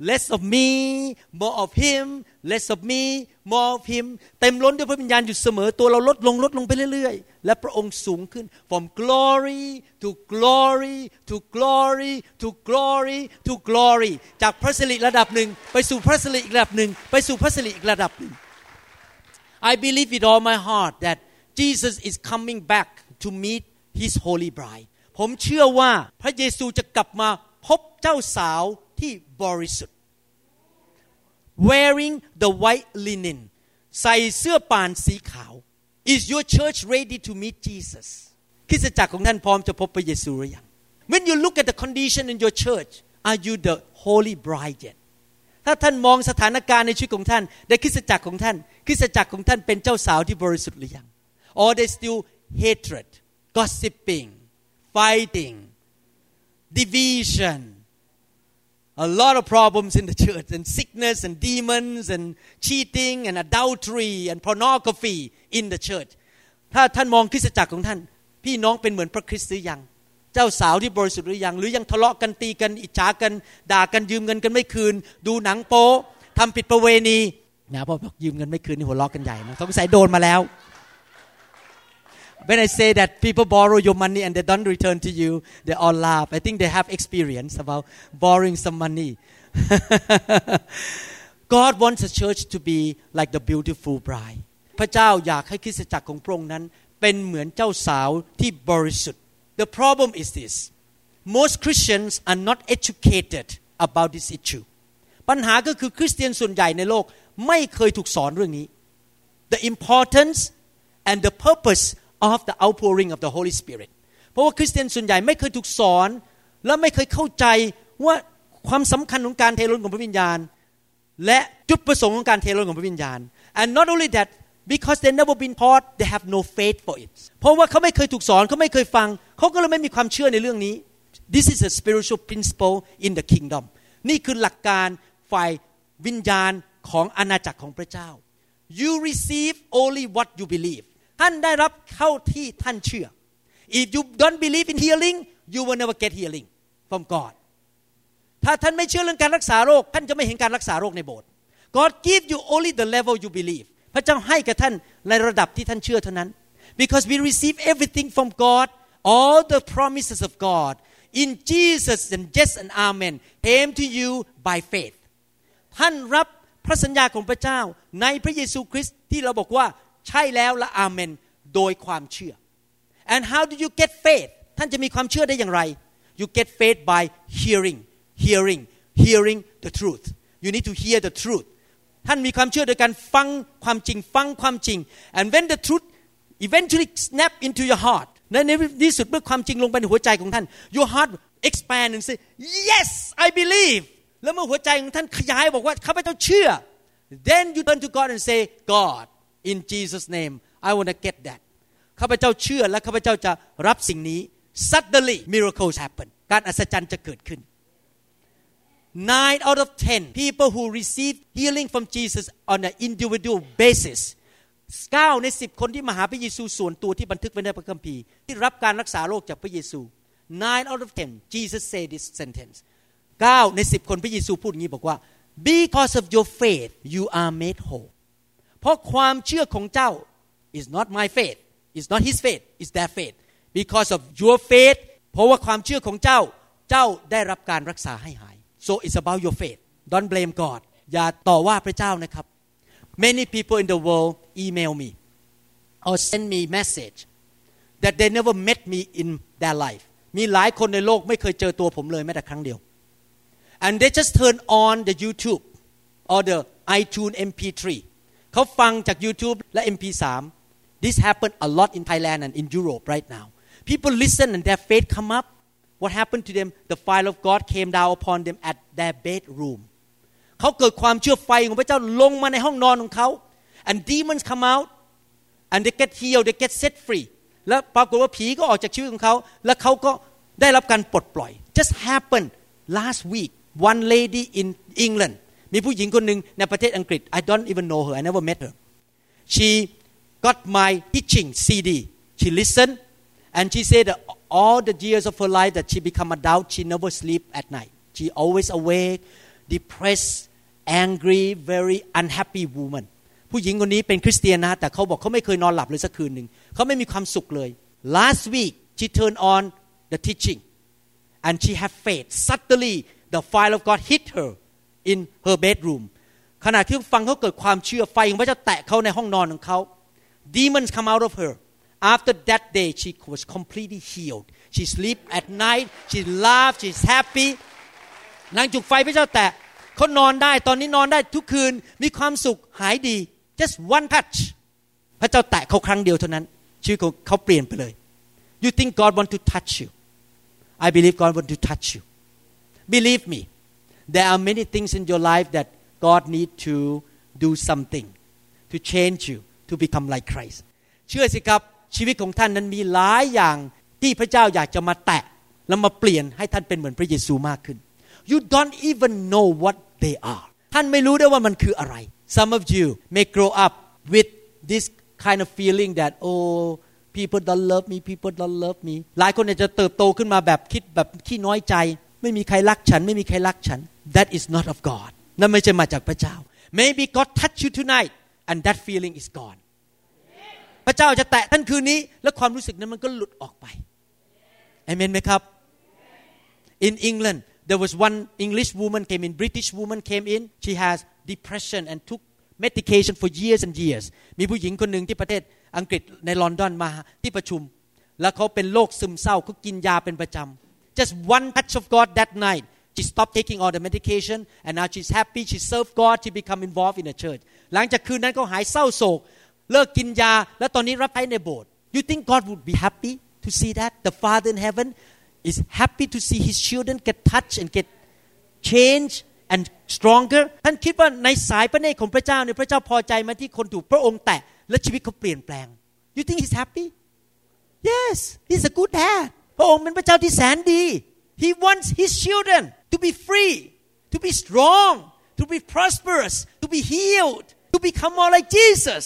less of me more of him less of me more of him เต็มล้นด้วยพระวิญญาณอยู่เสมอตัวเราลดลงไปเรื่อยๆและพระองค์สูงขึ้น from glory to glory to glory to glory to glory จากพระสิริระดับหนึ่งไปสู่พระสิริอีกระดับหนึ่งไปสู่พระสิริอีกระดับหนึ่ง I believe with all my heart that Jesus is coming back to meet His holy bride ผมเชื่อว่าพระเยซูจะกลับมาพบเจ้าสาวที่บริสุทธิ์ wearing the white linen ใส่เสื้อป่านสีขาว Is your church ready to meet Jesus คริสตจักรของท่านพร้อมจะพบพระเยซูหรือยัง When you look at the condition in your church are you the holy bride yet ถ้าท่านมองสถานการณ์ในชีวิตของท่านในคริสตจักรของท่านคริสตจักรของท่านเป็นเจ้าสาวที่บริสุทธิ์หรือยัง Or they still hatred gossiping fighting division a lot of problems in the church and sickness and demons and cheating and adultery and pornography in the church ถ้าท่านมองคริสตจักรของท่านพี่น้องเป็นเหมือนพระคริสต์หรือยังเจ้าสาวที่บริสุทธิ์หรือยังหรือยังทะเลาะกันตีกันอิจฉากันด่ากันยืมเงินกันไม่คืนดูหนังโป๊ทำผิดประเวณีนะพ่อบอกยืมเงินไม่คืนนี่หัวเราะกันใหญ่นะสงสัยโดนมาแล้วWhen I say that people borrow your money and they don't return to you, they all laugh. I think they have experience about borrowing some money. God wants the church to be like the beautiful bride. พระเจ้าอยากให้คริสตจักรของพระองค์นั้นเป็นเหมือนเจ้าสาวที่บริสุทธิ์ The problem is this. Most Christians are not educated about this issue. ปัญหาก็คือคริสเตียนส่วนใหญ่ในโลกไม่เคยถูกสอนเรื่องนี้ The importance and the purpose of the outpouring of the Holy Spirit เพราะว่าคริสเตียนส่วนใหญ่ไม่เคยถูกสอนและไม่เคยเข้าใจว่าความสำคัญของการเทล้นของพระวิญญาณและจุดประสงค์ของการเทล้นของพระวิญญาณ and not only that because they never been taught they have no faith for it เพราะว่าเขาไม่เคยถูกสอนเขาไม่เคยฟังเขาก็เลยไม่มีความเชื่อในเรื่องนี้ This is a spiritual principle in the kingdom นี่คือหลักการฝ่ายวิญญาณของอาณาจักรของพระเจ้า You receive only what you believeท่านได้รับเท่าที่ท่านเชื่อ If you don't believe in healing you will never get healing from God ถ้าท่านไม่เชื่อเรื่องการรักษาโรคท่านจะไม่เห็นการรักษาโรคในโบสถ์ God give you only the level you believe พระเจ้าให้กับท่านในระดับที่ท่านเชื่อเท่านั้น Because we receive everything from God all the promises of God in Jesus and yes and amen came to you by faith ท่านรับพระสัญญาของพระเจ้าในพระเยซูคริสต์ที่เราบอกว่าใช่แล้วและอาเมนโดยความเชื่อ and how do you get faith ท่านจะมีความเชื่อได้อย่างไร you get faith by hearing the truth you need to hear the truth ท่านมีความเชื่อโดยการฟังความจริง and when the truth eventually snap into your heart ในที่สุดเมื่อความจริงลงไปในหัวใจของท่าน your heart expand and say yes I believe แล้วเมื่อหัวใจของท่านขยายบอกว่าข้าพเจ้าเชื่อ then you turn to God and say God in Jesus name I want to get that ข้าพเจ้าเชื่อและข้าพเจ้าจะรับสิ่งนี้ suddenly miracles happen การอัศจรรย์จะเกิดขึ้น 9 out of 10 people who receive healing from Jesus on an individual basis 9 ใน 10 คนที่มาหาพระเยซูส่วนตัวที่บันทึกไว้ในพระคัมภีร์ที่รับการรักษาโรคจากพระเยซู9 out of 10 Jesus said this sentence 9 ใน 10 คนพระเยซูพูดอย่างนี้บอกว่า because of your faith you are made wholeเพราะความเชื่อของเจ้า is not my faith is not his faith is their faith because of your faith เพราะว่าความเชื่อของเจ้าได้รับการรักษาให้หาย so it's about your faith don't blame God อย่าต่อว่าพระเจ้านะครับ many people in the world email me or send me message that they never met me in their life มีหลายคนในโลกไม่เคยเจอตัวผมเลยแม้แต่ครั้งเดียว and they just turn on the YouTube or the iTunes MP3เขาฟังจาก YouTube และ MP3 This happened a lot in Thailand and in Europe right now. People listen and their faith come up. What happened to them? The fire of God came down upon them at their bedroom. เขาเกิดความเชื่อไฟของพระเจ้าลงมาในห้องนอนของเขา And demons come out and they get healed, they get set free. และปรากฏว่าผีก็ออกจากชีวิตของเขาและเขาก็ได้รับการปลดปล่อย Just happened last week. One lady in England.มีผู้หญิงคนหนึ่งในประเทศอังกฤษ I don't even know her I never met her she got my teaching CD she listened and she said that all the years of her life that she become adult she never sleep at night she always awake depressed, angry, very unhappy woman ผู้หญิงคนนี้เป็นคริสเตียนนะแต่เขาบอกเขาไม่เคยนอนหลับเลยสักคืนนึงเขาไม่มีความสุขเลย Last week she turned on the teaching and she had faith. Suddenly the fire of God hit her in her bedroom. ขณะที่ฟังเขาเกิดความเชื่อไฟของพระเจ้าแตะเขาในห้องนอนของเขา Demons come out of her.After that day, she was completely healed. She sleep at night. She laughed. She's happy. หลังจากไฟพระเจ้าแตะเขานอนได้ตอนนี้นอนได้ทุกคืนมีความสุขหายดี Just one touch. พระเจ้าแตะเขาครั้งเดียวเท่านั้นชีวิตของเขาเปลี่ยนไปเลย You think God want to touch you? I believe God want to touch you. Believe me, there are many things in your life that God need to do something to change you to become like Christ. เชื่อสิครับชีวิตของท่านนั้นมีหลายอย่างที่พระเจ้าอยากจะมาแตะและมาเปลี่ยนให้ท่านเป็นเหมือนพระเยซูมากขึ้น You don't even know what they are ท่านไม่รู้ด้วยว่ามันคืออะไร Some of you may grow up with this kind of feeling that oh people don't love me people don't love me หลายคนอาจจะเติบโตขึ้นมาแบบคิดแบบขี้น้อยใจไม่มีใครรักฉันไม่มีใครรักฉัน That is not of God นั่นไม่ใช่มาจากพระเจ้า Maybe God touch you tonight and that feeling is goneพระเจ้าจะแตะท่านคืนนี้และความรู้สึกนั้นมันก็หลุดออกไปเอเมนไหมครับ In England there was one English woman came in British woman came in she has depression and took medication for years and years มีผู้หญิงคนหนึ่งที่ประเทศอังกฤษในลอนดอนมาที่ประชุมแล้วเขาเป็นโรคซึมเศร้าเขากินยาเป็นประจำ Just one touch of God that night she stopped taking all the medication and now she's happy she served God she become involved in the church หลังจากคืนนั้นเขาหายเศร้าโศกเลิกกินยาและตอนนี้รับใช้ในโบสถ์ You think God would be happy to see that the Father in heaven is happy to see his children get touched and get changed and stronger ท่านคิดว่าในสายพระเนตรของพระเจ้าเนี่ยพระเจ้าพอใจไหมที่คนถูกพระองค์แตะและชีวิตเขาเปลี่ยนแปลง You think he's happy Yes he's a good dad พระองค์เป็นพระเจ้าที่แสนดี He wants his children to be free to be strong to be prosperous to be healed to become more like Jesus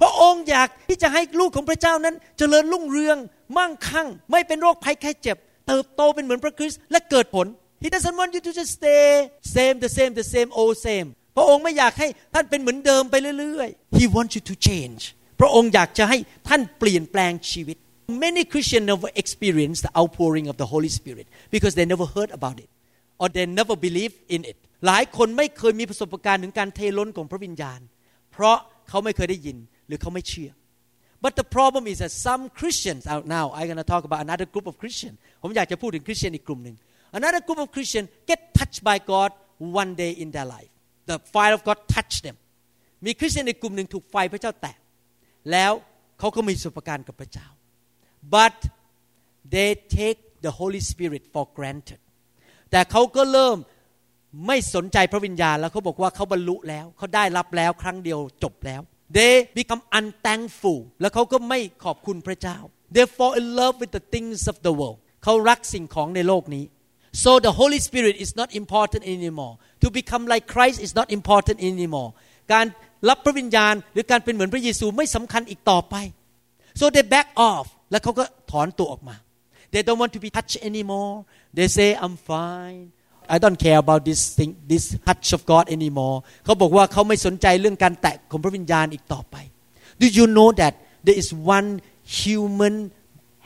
พระองค์อยากที่จะให้ลูกของพระเจ้านั้นเจริญรุ่งเรืองมั่งคั่งไม่เป็นโรคภัยไข้เจ็บเติบโตเป็นเหมือนพระคริสต์และเกิดผล He doesn't want you to just stay the same old same พระองค์ไม่อยากให้ท่านเป็นเหมือนเดิมไปเรื่อยๆ He wants you to change พระองค์อยากจะให้ท่านเปลี่ยนแปลงชีวิต Many Christians never experience the outpouring of the Holy Spirit because they never heard about it or they never believe in it หลายคนไม่เคยมีประสบการณ์ถึงการเทล้นของพระวิญญาณเพราะเขาไม่เคยได้ยินหรือเขาไม่เชื่อ But the problem is that some Christians now I'm going to talk about another group of Christians ผมอยากจะพูดถึงคริสเตียนอีกกลุ่มนึง Another group of Christians get touched by God one day in their life the fire of God touched them มีคริสเตียนอีกกลุ่มนึงถูกไฟพระเจ้าแตะแล้วเขาก็มีประสบการณ์กับพระเจ้า But they take the Holy Spirit for granted แต่เขาก็เริ่มไม่สนใจพระวิญญาณแล้วเขาบอกว่าเขาบรรลุแล้วเขาได้รับแล้วครั้งเดียวจบแล้วThey become unthankful แล้วเขาก็ไม่ขอบคุณพระเจ้า They fall in love with the things of the world เขารักสิ่งของในโลกนี้ So the Holy Spirit is not important anymore To become like Christ is not important anymore การรับพระวิญญาณหรือการเป็นเหมือนพระเยซูไม่สำคัญอีกต่อไป So they back off แล้วเขาก็ถอนตัวออกมา They don't want to be touched anymore They say I'm fine I don't care about this thing this touch of God anymore เขาบอกว่าเขาไม่สนใจเรื่องการแตะของพระวิญญาณอีกต่อไป Do you know that there is one human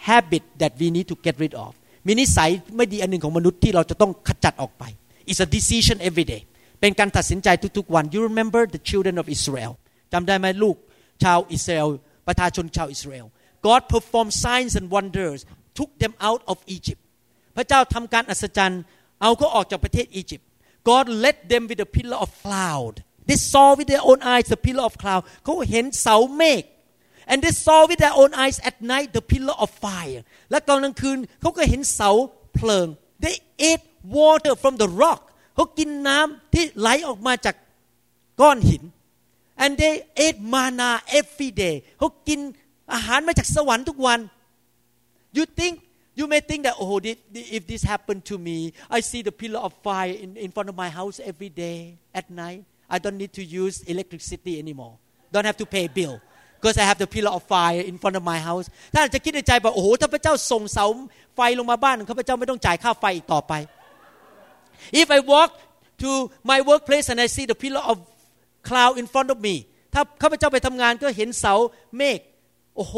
habit that we need to get rid of มีนิสัยไม่ดีอันหนึ่งของมนุษย์ที่เราจะต้องขจัดออกไป It's a decision every day เป็นการตัดสินใจทุกๆวัน You remember the children of Israel จำได้ไหมลูกชาวอิสราเอลประชาชนชาวอิสราเอล God performed signs and wonders took them out of Egypt พระเจ้าทำการอัศจรรย์เอาเขาออกจากประเทศอียิปต์ God led them with a pillar of cloud they saw with their own eyes the pillar of cloud เขาเห็นเสาเมฆ and they saw with their own eyes at night the pillar of fire และตอนกลางคืนเขาก็เห็นเสาเพลิง they ate water from the rock เขากินน้ำที่ไหลออกมาจากก้อนหิน and they ate manna every day เขากินอาหารมาจากสวรรค์ทุกวัน You may think that, oh, if this happened to me, I see the pillar of fire in front of my house every day at night. I don't need to use electricity anymore. Don't have to pay bill because I have the pillar of fire in front of my house. ท่านอาจจะคิดในใจว่าโอ้โหถ้าพระเจ้าส่งเสาไฟลงมาบ้านของข้าพเจ้าไม่ต้องจ่ายค่าไฟอีกต่อไป If I walk to my workplace and I see the pillar of cloud in front of me ถ้าข้าพเจ้าไปทำงานก็เห็นเสาเมฆโอ้โห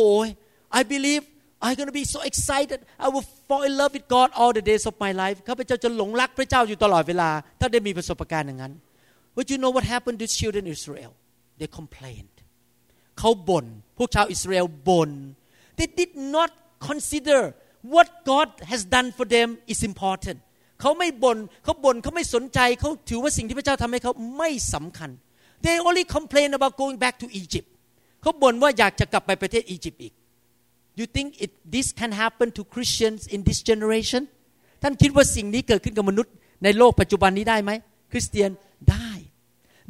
I believe I'm going to be so excited I will fall in love with God all the days of my life ข้าพเจ้าจะหลงรักพระเจ้าอยู่ตลอดเวลาถ้าได้มีประสบการณ์อย่างนั้น But you know what happened to children in Israel they complained เขาบ่นพวกชาวอิสราเอลบ่น They did not consider what God has done for them is important เขาไม่บ่นเขาไม่สนใจเขาถือว่าสิ่งที่พระเจ้าทำให้เขาไม่สำคัญ They only complain about going back to Egypt เขาบ่นว่าอยากจะกลับไปประเทศอียิปต์อีก You think this can happen to Christians in this generation ท่านคิดว่าสิ่งนี้เกิดขึ้นกับมนุษย์ในโลกปัจจุบันนี้ได้ไหมคริสเตียนได้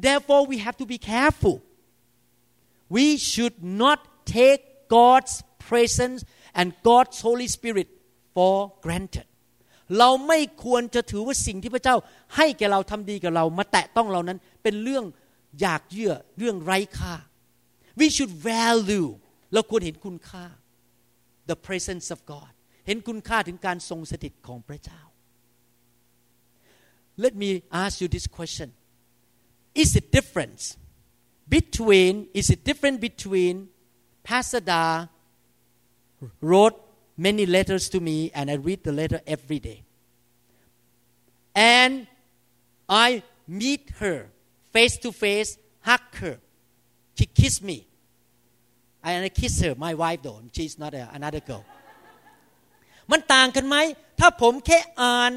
Therefore we have to be careful we should not take God's presence and God's Holy Spirit for granted เราไม่ควรจะถือว่าสิ่งที่พระเจ้าให้แก่เราทำดีกับเรามาแตะต้องเรานั้นเป็นเรื่องอยากเยื่อเรื่องไร้ค่า we should value เราควรเห็นคุณค่าthe presence of God เห็นคุณค่าถึงการทรงสถิตของพระเจ้า Let me ask you this question Is it different between Pastor Da wrote many letters to me and I read the letter every day and I meet her face to face hug her she kissed me and I kiss her my wife though she's not another girl มันต่างกันไหมถ้าผมแค่อ่าน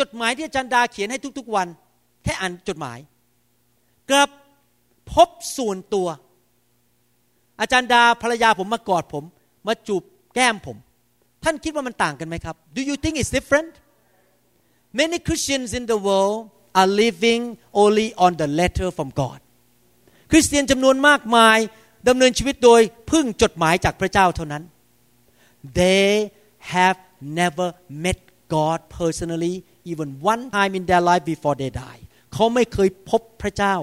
จดหมายที่อาจารย์ดาเขียนให้ทุกๆวันแค่อ่านจดหมายกับพบส่วนตัวอาจารย์ดาภรรยาผมมากอดผมมาจูบแก้มผมท่านคิดว่ามันต่างกันไหมครับ Do you think it's different Many Christians in the world are living only on the letter from God คริสเตียนจำนวนมากมายดำเนินชีวิตโดยพึ่งจดหมายจากพระเจ้าเท่านั้น They have never met God personally even one time in their life before they die เขาไม่เคยพบพระเจ้า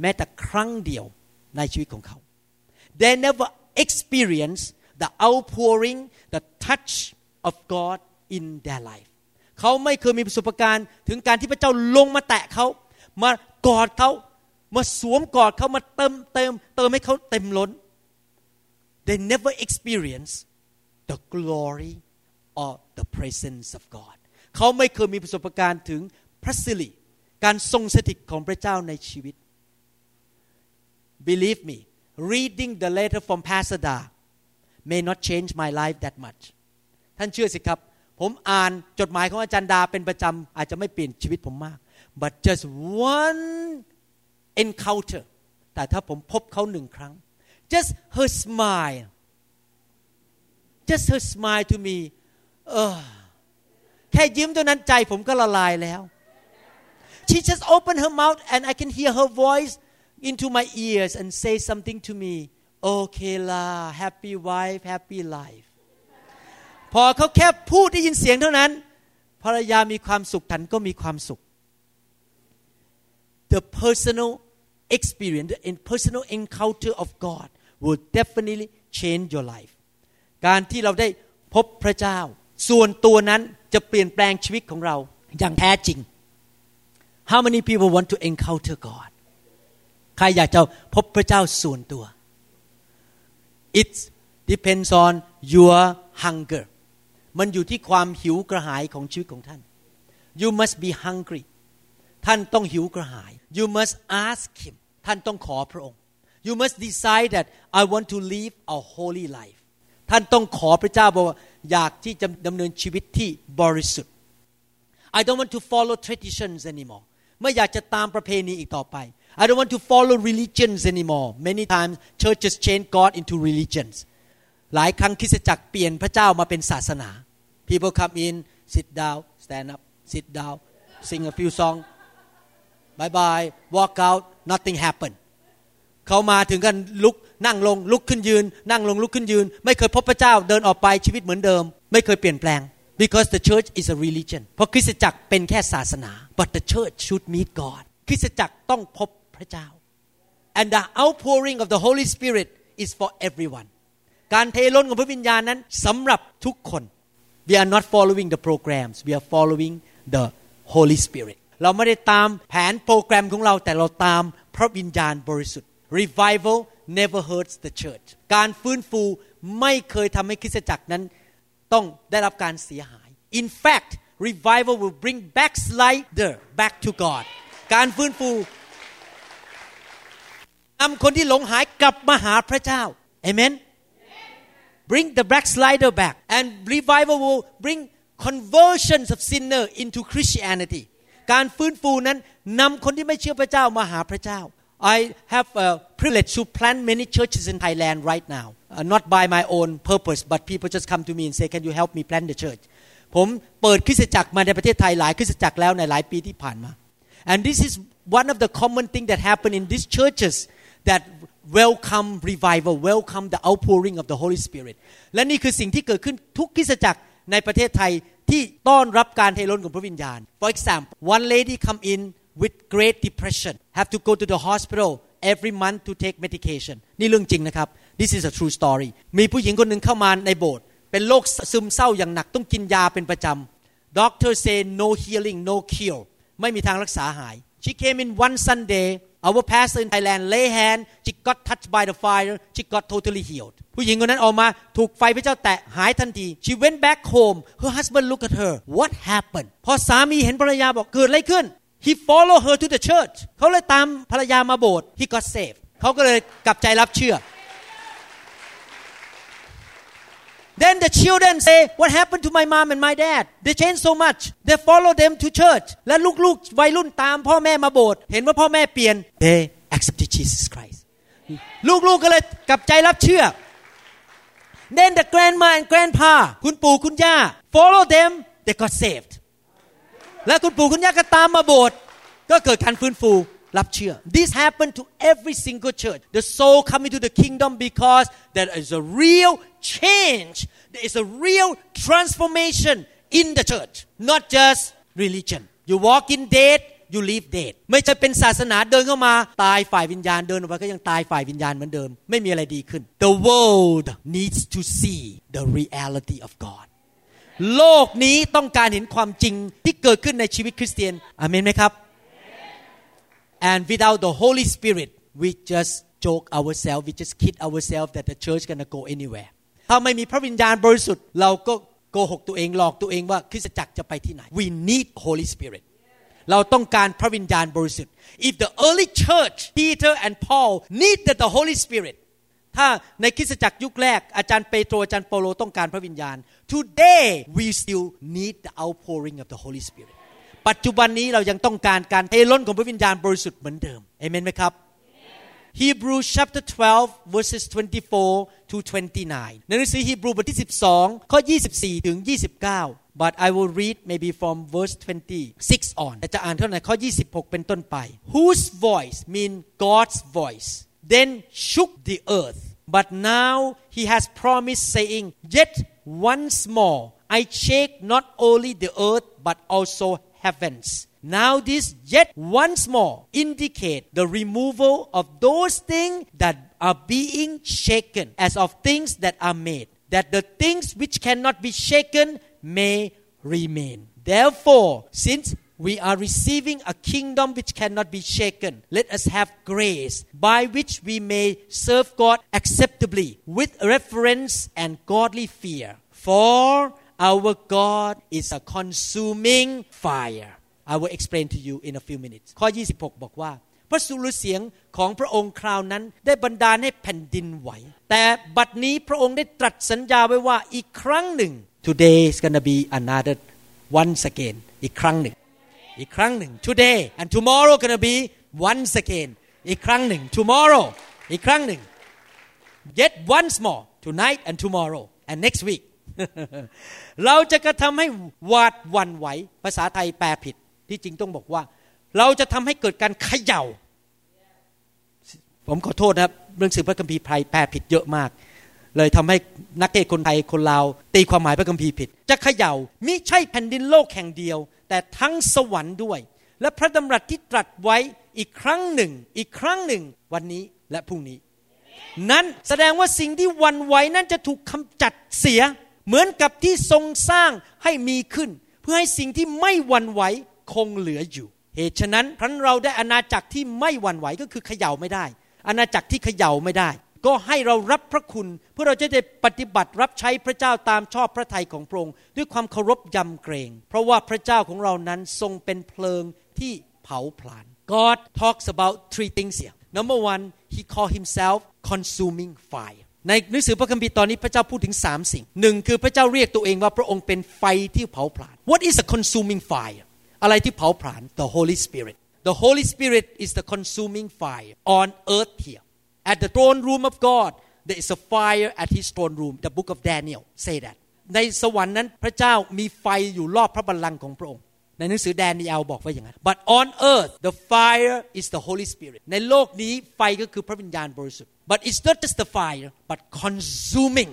แม้แต่ครั้งเดียวในชีวิตของเขา They never experience the outpouring the touch of God in their life เขาไม่เคยมีประสบการณ์ถึงการที่พระเจ้าลงมาแตะเขามากอดเขามาสวมกอดเขามาเติมให้เขาเต็มล้น They never experience the glory of the presence of God เขาไม่เคยมีประสบการณ์ถึงพระสิริการทรงสถิตของพระเจ้าในชีวิต Believe me reading the letter from Pastor Da may not change my life that much ท่านเชื่อสิครับผมอ่านจดหมายของอาจารย์ดาเป็นประจำอาจจะไม่เปลี่ยนชีวิตผมมาก but just one encounter แต่ถ้าผมพบเขาหนึ่งครั้ง just her smile to me แค่ยิ้มเท่านั้นใจผมก็ละลายแล้ว she just opened her mouth and I can hear her voice into my ears and say something to me okay lah happy wife happy life พอเขาแค่พูดได้ยินเสียงเท่านั้นภรรยามีความสุขฉันก็มีความสุขThe personal experience and personal encounter of God will definitely change your life การที่เราได้พบพระเจ้าส่วนตัวนั้นจะเปลี่ยนแปลงชีวิตของเราอย่างแท้จริง How many people want to encounter God ใครอยากจะพบพระเจ้าส่วนตัว It depends on your hunger มันอยู่ที่ความหิวกระหายของชีวิตของท่าน You must be hungryท่านต้องหิวกระหาย You must ask him ท่านต้องขอพระองค์ You must decide that I want to live a holy life ท่านต้องขอพระเจ้าบอกว่าอยากที่จะดำเนินชีวิตที่บริสุทธิ์ I don't want to follow traditions anymore ไม่อยากจะตามประเพณีอีกต่อไป I don't want to follow religions anymore Many times churches change God into religions หลายครั้งคริสตจักรเปลี่ยนพระเจ้ามาเป็นศาสนา People come in sit down stand up sit down sing a few songs bye bye walk out nothing happened เขามาถึงกันลุกนั่งลงลุกขึ้นยืนนั่งลงลุกขึ้นยืนไม่เคยพบพระเจ้าเดินออกไปชีวิตเหมือนเดิมไม่เคยเปลี่ยนแปลง because the church is a religion เพราะคริสตจักรเป็นแค่ศาสนา but the church should meet God คริสตจักรต้องพบพระเจ้า and the outpouring of the Holy Spirit is for everyone การเทล้นของพระวิญญาณนั้นสำหรับทุกคน we are not following the programs we are following the Holy Spirit เราไม่ได้ตามแผนโปรแกรมของเราแต่เราตามพระวิญญาณบริสุทธิ์ Revival never hurts the church การฟื้นฟูไม่เคยทำให้คริสตจักรนั้นต้องได้รับการเสียหาย In fact revival will bring backslider back to God การฟื้นฟูนำคนที่หลงหายกลับมาหาพระเจ้า Amen Bring the backslider back and revival will bring conversions of sinner into Christianity การฟื้นฟูนั้นนำคนที่ไม่เชื่อพระเจ้ามาหาพระเจ้าI have a privilege to plant many churches in Thailand right now. Not by my own purpose, but people just come to me and say, "Can you help me plant the church?" ผมเปิดคริสตจักรมาในประเทศไทยหลายคริสตจักรแล้วในหลายปีที่ผ่านมา And this is one of the common thing that happen in these churches that welcome revival, welcome the outpouring of the Holy Spirit. และนี่คือสิ่งที่เกิดขึ้นทุกคริสตจักรในประเทศไทยที่ต้อนรับการเทล้นของพระวิญญาณ For example, one lady come in.with great depression have to go to the hospital every month to take medication นี่เรื่องจริงนะครับ this is a true story มีผู้หญิงคนนึงเข้ามาในโบสถ์เป็นโรคซึมเศร้าอย่างหนักต้องกินยาเป็นประจำ doctor say no healing no cure ไม่มีทางรักษาหาย she came in one Sunday our pastor in Thailand lay hand she got touched by the fire she got totally healed ผู้หญิงคนนั้นออกมาถูกไฟพระเจ้าแตะหายทันที she went back home her husband looked at her what happened พอสามีเห็นภรรยาบอกเกิดอะไรขึ้นHe followed her to the church. เขาเลยตามภรรยามาโบสถ์ He got saved. เขาก็เลยกลับใจรับเชื่อ Then the children say, "What happened to my mom and my dad? They changed so much. They follow them to church." และลูกๆวัยรุ่นตามพ่อแม่มาโบสถ์เห็นว่าพ่อแม่เปลี่ยน They accepted Jesus Christ. ลูกๆก็เลยกลับใจรับเชื่อ Then the grandma and grandpa, คุณปู่คุณย่า follow them. They got saved.และคุณปู่คุณย่าก็ตามมาโบสถ์ก็เกิดการฟื้นฟูรับเชื่อ This happened to every single church. The soul coming to the kingdom because there is a real change. There is a real transformation in the church, not just religion. You walk in dead, you leave dead. ไม่ใช่เป็นศาสนาเดินเข้ามาตายฝ่ายวิญญาณเดินออกไปก็ยังตายฝ่ายวิญญาณเหมือนเดิมไม่มีอะไรดีขึ้น The world needs to see the reality of God.โลกนี้ต้องการเห็นความจริงที่เกิดขึ้นในชีวิตคริสเตียนอาเมนไหมครับ And without the Holy Spirit we just joke ourselves we just kid ourselves that the church gonna go anywhere ถ้าไม่มีพระวิญญาณบริสุทธิ์เราก็โกหกตัวเองหลอกตัวเองว่าคริสตจักรจะไปที่ไหน We need Holy Spirit เราต้องการพระวิญญาณบริสุทธิ์ If the early church Peter and Paul needed the Holy Spiritถ้าในคริสตจักรยุคแรกอาจารย์เปโตรอาจารย์เปาโลต้องการพระวิญญาณ Today we still need the outpouring of the Holy Spirit ปัจจุบันนี้เรายังต้องการการเทล้นของพระวิญญาณบริสุทธิ์เหมือนเดิมอาเมนไหมครับ Hebrews chapter 12 verses 24 to 29 ในหนังสือฮีบรูบทที่12ข้อ24ถึง29 but I will read maybe from verse 26 on แต่จะอ่านเท่าไหร่ข้อ26เป็นต้นไป Whose voice mean God's voice Then shook the earth, but now he has promised, saying, Yet once more I shake not only the earth but also heavens. Now this yet once more indicate the removal of those things that are being shaken, as of things that are made, that the things which cannot be shaken may remain. Therefore, since we are receiving a kingdom which cannot be shaken. Let us have grace by which we may serve God acceptably with reverence and godly fear. For our God is a consuming fire. I will explain to you in a few minutes. ข้อ26บอกว่าพระสุรเสียงของพระองค์คราวนั้นได้บันดาลให้แผ่นดินไหวแต่บัดนี้พระองค์ได้ตรัสสัญญาไว้ว่าอีกครั้งหนึ่ง Today is gonna be another once again อีกครั้งหนึ่งอีกครั้งหนึ่ง today and tomorrow gonna be once again อีกครั้งหนึ่ง tomorrow อีกครั้งหนึ่ง yet once more tonight and tomorrow and next week เราจะกระทำให้หวาดหวั่นไหวภาษาไทยแปลผิดที่จริงต้องบอกว่าเราจะทำให้เกิดการเขย่าผมขอโทษนะครับเรื่องสื่อพระคัมภีร์ไทยแปลผิดเยอะมากเลยทำให้นักเทศน์คนไทยคนลาวตีความหมายพระคัมภีร์ผิดจะเขย่ามิใช่แผ่นดินโลกแห่งเดียวแต่ทั้งสวรรค์ด้วยและพระดำรัสที่ตรัสไว้อีกครั้งหนึ่งอีกครั้งหนึ่งวันนี้และพรุ่งนี้นั้นแสดงว่าสิ่งที่วันไหวนั้นจะถูกกำจัดเสียเหมือนกับที่ทรงสร้างให้มีขึ้นเพื่อให้สิ่งที่ไม่วันไหวคงเหลืออยู่ เหตุฉะนั้นครั้นเราได้อาณาจักรที่ไม่หวั่นไหวก็คือเขย่าไม่ได้อาณาจักรที่เขย่าไม่ได้ก็ให้เรารับพระคุณเพื่อเราจะได้ปฏิบัติรับใช้พระเจ้าตามชอบพระทัยของพระองค์ด้วยความเคารพยำเกรงเพราะว่าพระเจ้าของเรานั้นทรงเป็นเพลิงที่เผาผลาญ God talks about three things here. Number one, He called Himself consuming fire. ในหนังสือพระคัมภีร์ตอนนี้พระเจ้าพูดถึง3สิ่งหนึ่งคือพระเจ้าเรียกตัวเองว่าพระองค์เป็นไฟที่เผาผลาญ What is a consuming fire? อะไรที่เผาผลาญ The Holy Spirit. The Holy Spirit is the consuming fire on earth here.At the throne room of God, there is a fire at His throne room. The book of Daniel say that. ในสวรรค์นั้นพระเจ้ามีไฟอยู่รอบพระบัลลังก์ของพระองค์ในหนังสือแดเนียลบอกไว้อย่างนั้น But on earth, the fire is the Holy Spirit. ในโลกนี้ไฟก็คือพระวิญญาณบริสุทธิ์ But it's not just the fire, but consuming.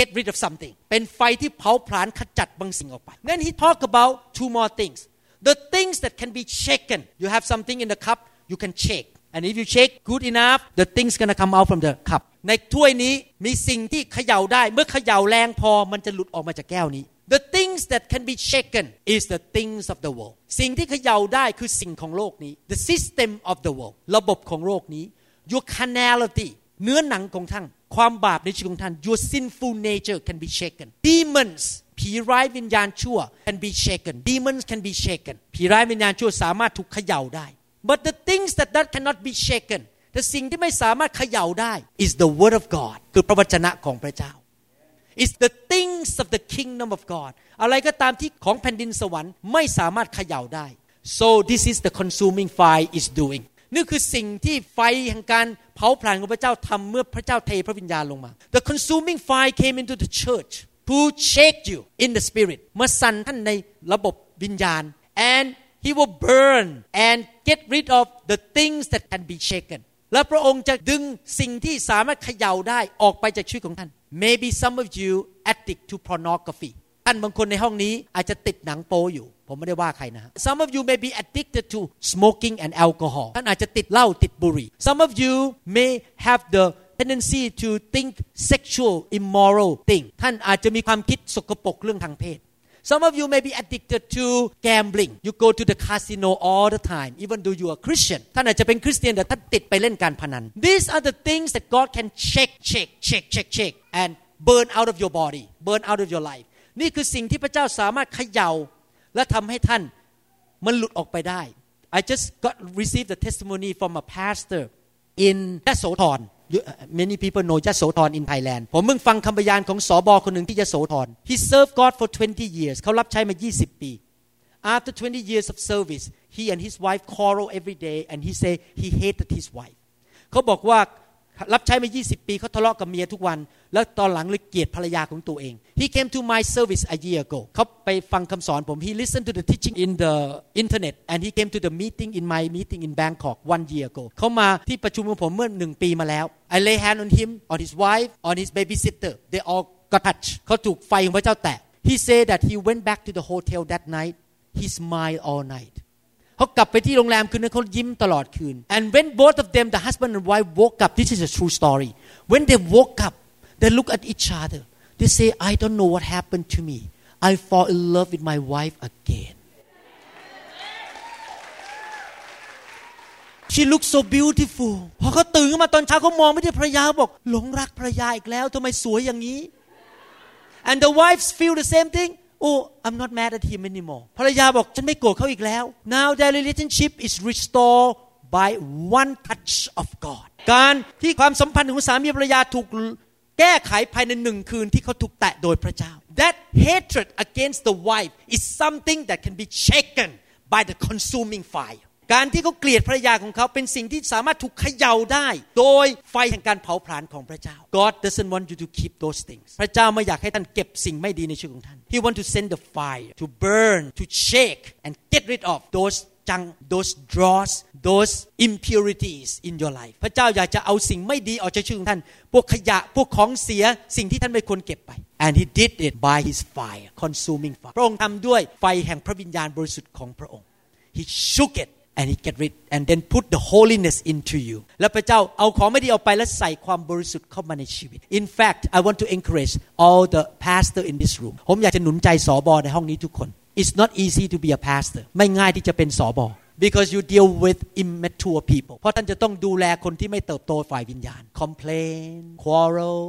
Get rid of something. เป็นไฟที่เผาผลาญขจัดบางสิ่งออกไป Then he talk about two more things. The things that can be shaken. You have something in the cup, you can shake.And if you shake good enough, the thing's gonna come out from the cup. ในถ้วยนี้มีสิ่งที่เขย่าได้เมื่อเขย่าแรงพอมันจะหลุดออกมาจากแก้วนี้ The things that can be shaken is the things of the world. สิ่งที่เขย่าได้คือสิ่งของโลกนี้ The system of the world. ระบบของโลกนี้ Your carnality เนื้อหนังของท่านความบาปในชีวิตของท่าน Your sinful nature can be shaken. Demons ผีร้ายวิญญาณชั่ว can be shaken. Demons can be shaken. ผีร้ายวิญญาณชั่วสามารถถูกเขย่าได้But the things that cannot be shaken, the สิ่งที่ไม่สามารถเขย่าได้ is the word of God คือพระวจนะของพระเจ้า is the things of the kingdom of God อะไรก็ตามที่ของแผ่นดินสวรรค์ไม่สามารถเขย่าได้ so this is the consuming fire is doing นี่คือสิ่งที่ไฟแห่งการเผาผลาญของพระเจ้าทำเมื่อพระเจ้าเทพระวิญญาณลงมา the consuming fire came into the church to shake you in the spirit มาสั่นท่านในระบบวิญญาณ andHe will burn and get rid of the things that can be shaken. และพระองค์จะดึงสิ่งที่สามารถเขย่าได้ออกไปจากชีวิตของท่าน Maybe some of you addict to pornography. ท่านบางคนในห้องนี้อาจจะติดหนังโป๊อยู่ผมไม่ได้ว่าใครนะ Some of you may be addicted to smoking and alcohol. ท่านอาจจะติดเหล้าติดบุหรี่ Some of you may have the tendency to think sexual immoral thing. ท่านอาจจะมีความคิดสกปรกเรื่องทางเพศSome of you may be addicted to gambling. You go to the casino all the time, even though you are Christian. ท่านอาจจะเป็นคริสเตียนแต่ท่านติดไปเล่นการพนัน These are the things that God can shake and burn out of your body, burn out of your life. นี่คือสิ่งที่พระเจ้าสามารถเขย่าและทำให้ท่านมันหลุดออกไปได้ I just received the testimony from a pastor in Desoto.Many people know Desoto in Thailand. ผมเพิ่งฟังคำพยานของสบคนหนึ่งที่Desoto. He served God for 20 years. เขารับใช้มา20 ปี After 20 years of service, he and his wife quarrel every day, and he say he hated his wife. เขาบอกว่ารับใช้มา20 ปีเขาทะเลาะกับเมียทุกวันแล้วตอนหลังเลยเกลียดภรรยาของตัวเอง He came to my service a year ago. เขาไปฟังคำสอนผม He listened to the teaching in the internet and he came to the meeting in my meeting in Bangkok one year ago. เขามาที่ประชุมของผมเมื่อ1 ปีมาแล้ว I lay hand on him, on his wife, on his babysitter. They all got touched. เขาถูกไฟของพระเจ้าแตะ He said that he went back to the hotel that night. He smiled all night.เขากลับไปที่โรงแรมคืนนั้นเขายิ้มตลอดคืน And when both of them, the husband and wife, woke up, this is a true story. When they woke up, they look at each other. They say, I don't know what happened to me. I fall in love with my wife again. She looks so beautiful. พอเขาตื่นขึ้นมาตอนเช้าเขามองไปที่ภรรยาบอกหลงรักภรรยาอีกแล้วทำไมสวยอย่างนี้ And the wives feel the same thing.Oh, I'm not mad at him anymore. ภรรยาบอกฉันไม่โกรธเขาอีกแล้ว Now their relationship is restored by one touch of God. การที่ความสัมพันธ์ของสามีภรรยาถูกแก้ไขภายใน1 คืนที่เขาถูกแตะโดยพระเจ้า That hatred against the wife is something that can be shaken by the consuming fire. การที่เขาเกลียดภรรยาของเขาเป็นสิ่งที่สามารถถูกเขย่าได้โดยไฟแห่งการเผาผลาญของพระเจ้า God doesn't want you to keep those things. พระเจ้าไม่อยากให้ท่านเก็บสิ่งไม่ดีในชีวิตของท่านHe want to send the fire to burn, to shake, and get rid of those junk, those dross, those impurities in your life. พระเจ้าอยากจะเอาสิ่งไม่ดีออกจากชีวิตของท่านพวกขยะพวกของเสียสิ่งที่ท่านไม่ควรเก็บไป And he did it by his fire, consuming fire. พระองค์ทำด้วยไฟแห่งพระวิญญาณบริสุทธิ์ของพระองค์ He shook it and he get rid and then put the holiness into you. และพระเจ้าเอาของไม่ดีออกไปและใส่ความบริสุทธิ์เข้ามาในชีวิต In fact, I want to encourage all the pastor in this room. ผมอยากจะหนุนใจสบในห้องนี้ทุกคน It's not easy to be a pastor ไม่ง่ายที่จะเป็นสบ because you deal with immature people เพราะท่านจะต้องดูแลคนที่ไม่เติบโตฝ่ายวิญญาณ complain quarrel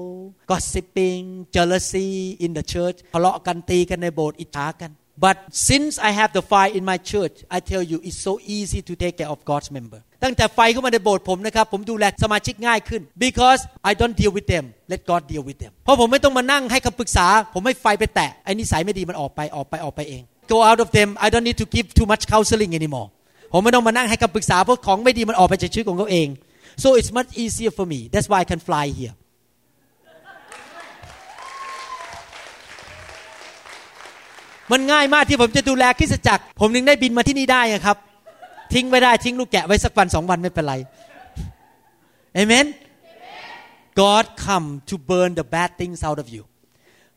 gossiping jealousy in the church ทะเลาะกันตีกันในโบสถ์อิจฉากันBut since I have the fire in my church, I tell you, it's so easy to take care of God's member. ตั้งแต่ไฟเข้ามาในโบสถ์ผมนะครับผมดูแลสมาชิกง่ายขึ้น because I don't deal with them. Let God deal with them. เพราะผมไม่ต้องมานั่งให้คำปรึกษาผมให้ไฟไปแตะไอ้นิสัยไม่ดีมันออกไปเอง Go out of them. I don't need to give too much counseling anymore. ผมไม่ต้องมานั่งให้คำปรึกษาเพราะของไม่ดีมันออกไปจากชีวิตของเขาเอง So it's much easier for me. That's why I can fly here.มันง่ายมากที่ผมจะดูแลคริสตจักรผมถึงได้บินมาที่นี่ได้ครับทิ้งไม่ได้ทิ้งลูกแกะไว้สักวัน2วันไม่เป็นไรเอเมน God come to burn the bad things out of you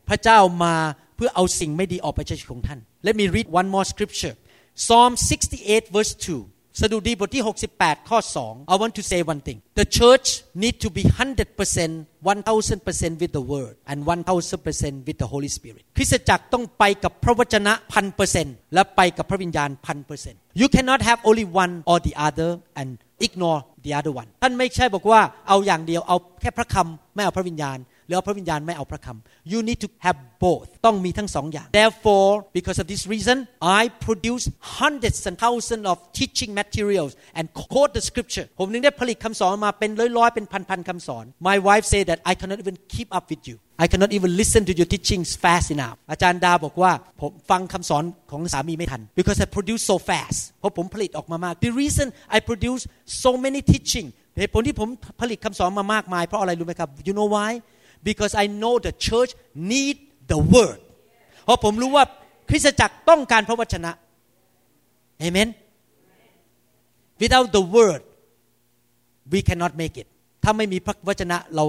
พระเจ้ามาเพื่อเอาสิ่งไม่ดีออกไปจากชีวิตของท่าน Let me read one more scripture Psalm 68 verse 2 สดุดีบทที่68ข้อ2 I want to say one thing The church need to be 100% 1000% with the word and 1000% with the Holy Spirit คริสตจักรต้องไปกับพระวจนะ 100% และไปกับพระวิญญาณ 100% You cannot have only one or the other and ignore the other one ท่านไม่ใช่บอกว่าเอาอย่างเดียวเอาแค่พระคำไม่เอาพระวิญญาณหรือเอาพระวิญญาณไม่เอาพระคำ You need to have both ต้องมีทั้งสองอย่าง Therefore because of this reason I produce hundreds and thousands of teaching materials and quote the scripture ผมถึงได้ผลิตคำสอนมาเป็นร้อยๆเป็นพันๆคำสอน My wife say that I cannot even keep up with you I cannot even listen to your teachings fast enough อาจารย์ดาบอกว่าผมฟังคำสอนของสามีไม่ทัน because I produce so fast เพราะผมผลิตออกมามาก The reason I produce so many teaching เหตุผลที่ผมผลิตคำสอนมามากมายเพราะอะไรรู้ไหมครับ You know why because I know the church need the word เพราะผมรู้ว่าคริสตจักรต้องการพระวจนะ Amen Without the word we cannot make it ถ้าไม่มีพระวจนะเรา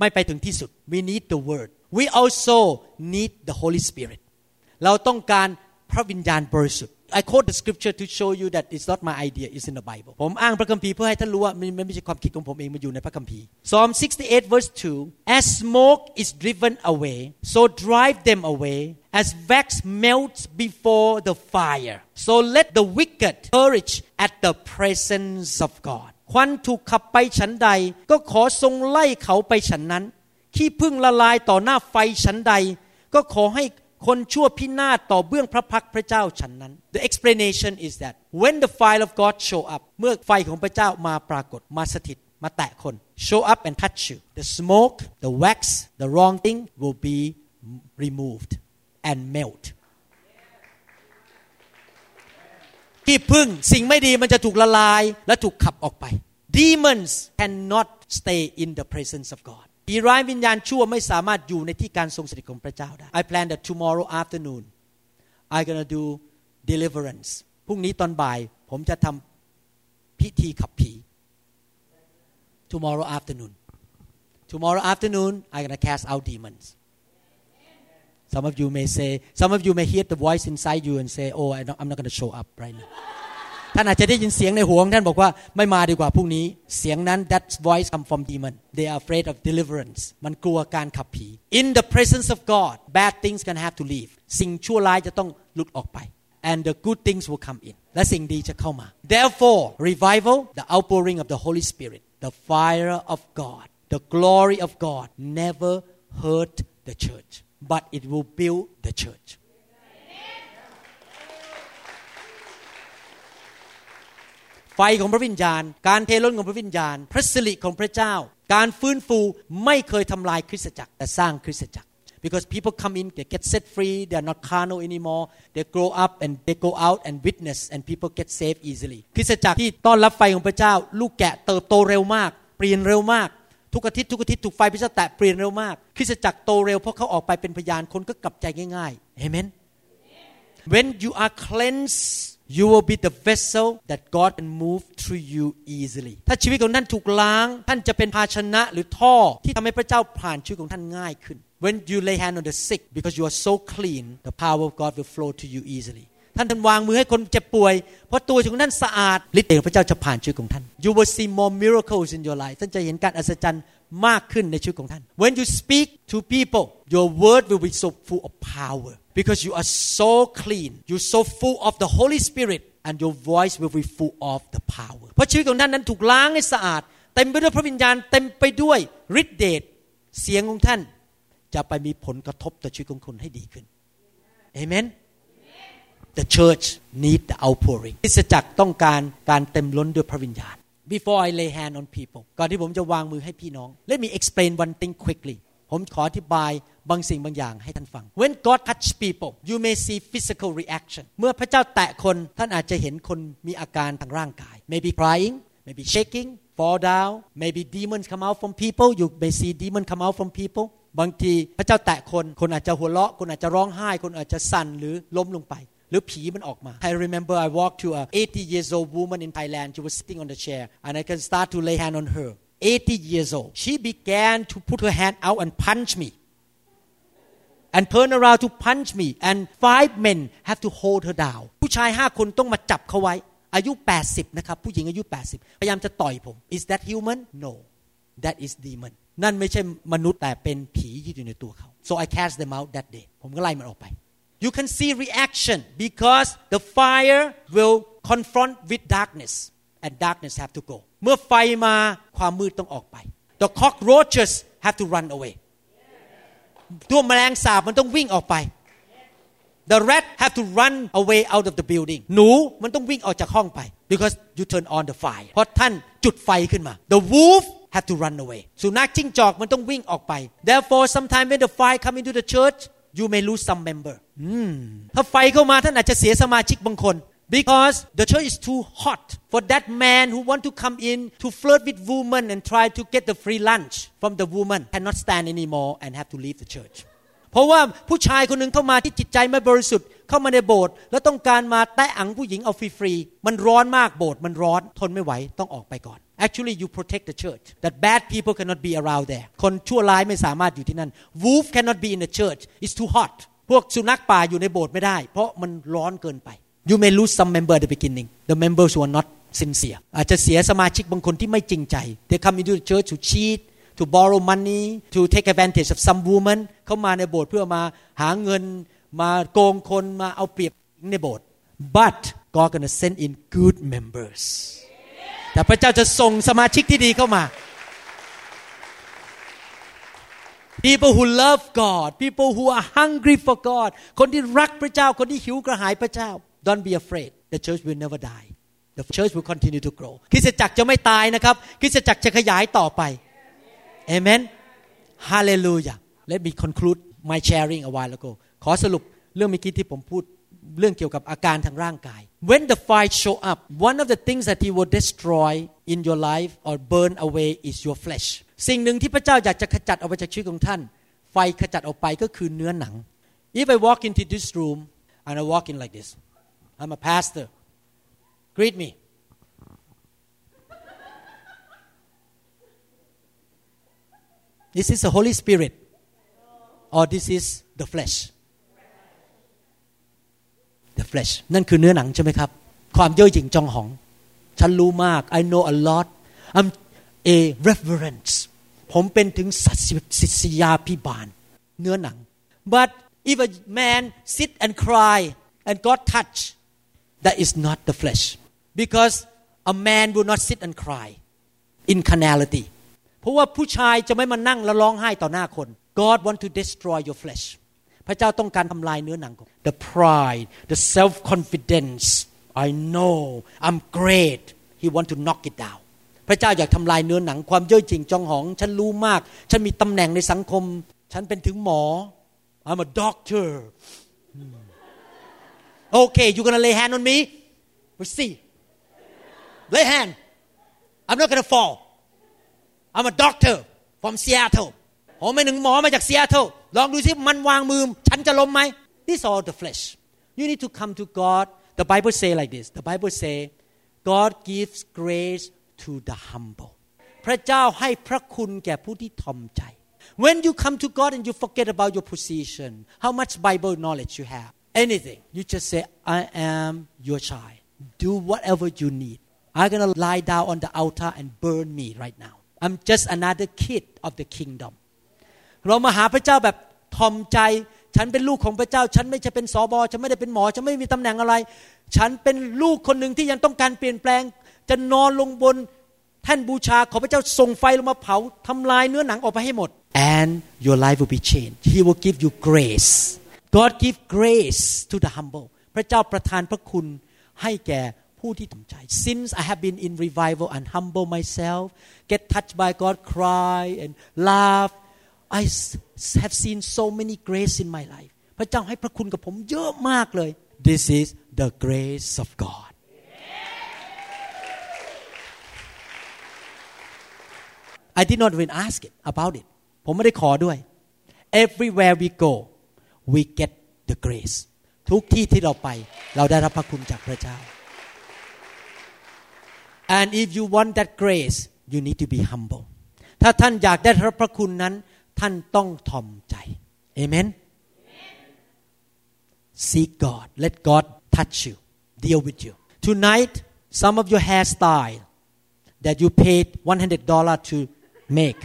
ไม่ไปถึงที่สุด We need the word We also need the Holy Spirit เราต้องการพระวิญญาณบริสุทธิ์ I quote the scripture to show you that it's not my idea it's in the Bible ผมอ้างพระคัมภีร์เพื่อให้ท่านรู้ว่ามันไม่ใช่ความคิดของผมเองมันอยู่ในพระคัมภีร์ Psalm 68 verse 2 As smoke is driven away so drive them away as wax melts before the fire so let the wicked perish at the presence of God ควันถูกขับไปฉันใดก็ขอทรงไล่เขาไปฉันนั้นขี้ผึ้งละลายต่อหน้าไฟฉันใดก็ขอให้คนชั่วพินาศต่อเบื้องพระพักพระเจ้าฉันนั้น The explanation is that when the fire of God show up เมื่อไฟของพระเจ้ามาปรากฏมาสถิตมาแตะคน show up and touch you the smoke the wax the wrong thing will be removed and melt ที่พึ่งสิ่งไม่ดีมันจะถูกละลายและถูกขับออกไป Demons cannot stay in the presence of Godผีร้ายวิญญาณชั่วไม่สามารถอยู่ในที่การทรงสถิตของพระเจ้าได้ I plan that tomorrow afternoon I'm gonna do deliverance พรุ่งนี้ตอนบ่ายผมจะทำพิธีขับผี Tomorrow afternoon I'm gonna cast out demons Some of you may say Some of you may hear the voice inside you and say Oh I'm not gonna show up right now ท่านอาจจะได้ยินเสียงในหัวท่านบอกว่าไม่มาดีกว่าพรุ่งนี้เสียงนั้น that voice come from demon they are afraid of deliverance มันกลัวการขับผี in the presence of God bad things can have to leave สิ่งชั่วร้ายจะต้องหลุดออกไป and the good things will come in และสิ่งดีจะเข้ามา therefore revival the outpouring of the Holy Spirit the fire of God the glory of God never hurt the church but it will build the churchไฟของพระวิญญาณการเทล้นของพระวิญญาณพระสิริของพระเจ้าการฟื้นฟูไม่เคยทำลายคริสตจักรแต่สร้างคริสตจักร because people come in they get set free they are not carnal anymore they grow up and they go out and witness and people get saved easily คริสตจักรที่ต้อนรับไฟของพระเจ้าลูกแกะเติบโตเร็วมากเปลี่ยนเร็วมากทุกอาทิตย์ถูกไฟพระเจ้าแตะเปลี่ยนเร็วมากคริสตจักรโตเร็วเพราะเขาออกไปเป็นพยานคนก็กลับใจง่ายๆ Amen When you are cleansed You will be the vessel that God can move through you easily. ถ้าชีวิตของท่านถูกล้างท่านจะเป็นภาชนะหรือท่อที่ทำให้พระเจ้าผ่านชีวิตของท่านง่ายขึ้น When you lay hand on the sick because you are so clean, the power of God will flow to you easily. ท่านวางมือให้คนเจ็บป่วยเพราะตัวของท่านสะอาดฤทธิ์เดชของพระเจ้าจะผ่านชีวิตของท่าน You will see more miracles in your life. ท่านจะเห็นการอัศจรรย์ มากขึ้นในชีวิตของท่าน When you speak to people your word will be so full of power because you are so clean you're so full of the Holy Spirit and your voice will be full of the power เพราะชีวิตของท่านนั้นถูกล้างให้สะอาดเต็มไปด้วยพระวิญญาณเต็มไปด้วยฤทธิเดชเสียงของท่านจะไปมีผลกระทบต่อชีวิตของคนให้ดีขึ้น Amen The church need the outpouring คริสตจักรต้องการการเต็มล้นด้วยพระวิญญาณBefore I lay hand on people ก่อนที่ผมจะวางมือให้พี่น้อง Let me explain one thing quickly ผมขออธิบายบางสิ่งบางอย่างให้ท่านฟัง When God touch people you may see physical reaction เมื่อพระเจ้าแตะคนท่านอาจจะเห็นคนมีอาการทางร่างกาย Maybe crying maybe shaking fall down maybe demons come out from people you may see demons come out from people บางทีพระเจ้าแตะคนคนอาจจะหัวเราะคนอาจจะร้องไห้คนอาจจะสั่นหรือล้มลงไปหรือผีมันออกมา I remember I walked to a 80 years old woman in Thailand she was sitting on the chair and I can start to lay hand on her 80 years old she began to put her hand out and punch me and turn around to punch me and 5 men have to hold her down ผู้ชาย5คนต้องมาจับเขาไว้อายุ80นะครับผู้หญิงอายุ80พยายามจะต่อยผม Is that human? No that is demon นั่นไม่ใช่มนุษย์แต่เป็นผีอยู่ในตัวเขา So I cast them out that day ผมก็ไล่มันออกไปYou can see reaction because the fire will confront with darkness and darkness have to go เมื่อไฟมาความมืดต้องออกไป The cockroaches have to run away ตัวแมลงสาบมันต้องวิ่งออกไป The rat have to run away out of the building หนูมันต้องวิ่งออกจากห้องไป because you turn on the fire เพราะท่านจุดไฟขึ้นมา The wolf have to run away สุนัขจิ้งจอกมันต้องวิ่งออกไป Therefore sometimes when the fire come into the church you may lose some member ถ้าไฟเข้ามาท่านอาจจะเสียสมาชิกบางคน because the church is too hot for that man who want to come in to flirt with woman and try to get the free lunch from the woman cannot stand anymore and have to leave the church เพราะว่าผู้ชายคนนึงเข้ามาที่จิตใจไม่บริสุทธิ์เข้ามาในโบสถ์แล้วต้องการมาแตะอังผู้หญิงเอาฟรีๆมันร้อนมากโบสถ์มันร้อนทนไม่ไหวต้องออกไปก่อนActually, you protect the church. That bad people cannot be around there. คนชั่วร้ายไม่สามารถอยู่ที่นั่น Wolf cannot be in the church. It's too hot. พวกสุนัขป่าอยู่ในโบสถ์ไม่ได้เพราะมันร้อนเกินไป You may lose some member at the beginning. The members who are not sincere. อาจจะเสียสมาชิกบางคนที่ไม่จริงใจ They come into the church to cheat, to borrow money, to take advantage of some woman. เข้ามาในโบสถ์เพื่อมาหาเงินมาโกงคนมาเอาเปรียบในโบสถ์ But God gonna send in good members.แต่พระเจ้าจะส่งสมาชิกที่ดีเข้ามา People who love God, people who are hungry for God, คนที่รักพระเจ้าคนที่หิวกระหายพระเจ้า Don't be afraid. The church will never die. The church will continue to grow. คริสตจักรจะไม่ตายนะครับคริสตจักรจะขยายต่อไป Amen. Hallelujah. Let me conclude my sharing a while ago. ขอสรุปเรื่องเมื่อกี้ที่ผมพูดเรื่องเกี่ยวกับอาการทางร่างกาย When the fire show up one of the things that he will destroy in your life or burn away is your flesh สิ่งหนึ่งที่พระเจ้าอยากจะขจัดออกไปจากชีวิตของท่านไฟขจัดออกไปก็คือเนื้อหนัง If I walk into this room and I walk in like this I'm a pastor greet me This is the Holy Spirit or this is the flesh The flesh นั่นคือเนื้อหนังใช่ไหมครับความเย่อหยิ่งจองหองฉันรู้มาก I know a lot I'm a reverence ผมเป็นถึงศิษยาภิบาลเนื้อหนัง But if a man sit and cry and God touch that is not the flesh because a man will not sit and cry in carnality เพราะว่าผู้ชายจะไม่มานั่งแล้วร้องไห้ต่อหน้าคน God want to destroy your fleshพระเจ้าต้องการทำลายเนื้อหนังของ The pride, the self-confidence, I know, I'm great. He want to knock it down. พระเจ้าอยากทำลายเนื้อหนังความเย่อหยิ่งจองหองฉันรู้มากฉันมีตำแหน่งในสังคมฉันเป็นถึงหมอ I'm a doctor. Okay, you gonna lay hand on me? We'll see. Lay hand. I'm not gonna fall. I'm a doctor from Seattle. ผมเป็นถึงหมอมาจาก Seattleลองดูสิมันวางมือฉันจะล้มไหม This is all the flesh you need to come to God the Bible say like this the Bible say God gives grace to the humble พระเจ้าให้พระคุณแก่ผู้ที่ถ่อมใจ when you come to God and you forget about your position how much Bible knowledge you have anything you just say I am your child do whatever you need I'm gonna lie down on the altar and burn me right now I'm just another kid of the kingdom เรามาหาพระเจ้าแบบทอมใจฉันเป็นลูกของพระเจ้าฉันไม่ใช่เป็นสบฉันไม่ได้เป็นหมอฉันไม่มีตำแหน่งอะไรฉันเป็นลูกคนหนึ่งที่ยังต้องการเปลี่ยนแปลงจะนอนลงบนแท่นบูชาขอพระเจ้าส่งไฟลงมาเผาทำลายเนื้อหนังออกไปให้หมด and your life will be changed He will give you grace God give grace to the humble พระเจ้าประทานพระคุณให้แก่ผู้ที่ถ่อมใจ Since I have been in revival and humble myself get touched by God cry and laugh I have seen so many grace in my life พระเจ้าให้พระคุณกับผมเยอะมากเลย This is the grace of God I did not even ask it about it ผมไม่ได้ขอด้วย Everywhere we go we get the grace ทุกที่ที่เราไปเราได้รับพระคุณจากพระเจ้า And if you want that grace you need to be humble ถ้าท่านอยากได้รับพระคุณนั้นท่านต้องถ่อมใจ Amen Seek God let God touch you deal with you Tonight some of your hairstyle that you paid $100 to make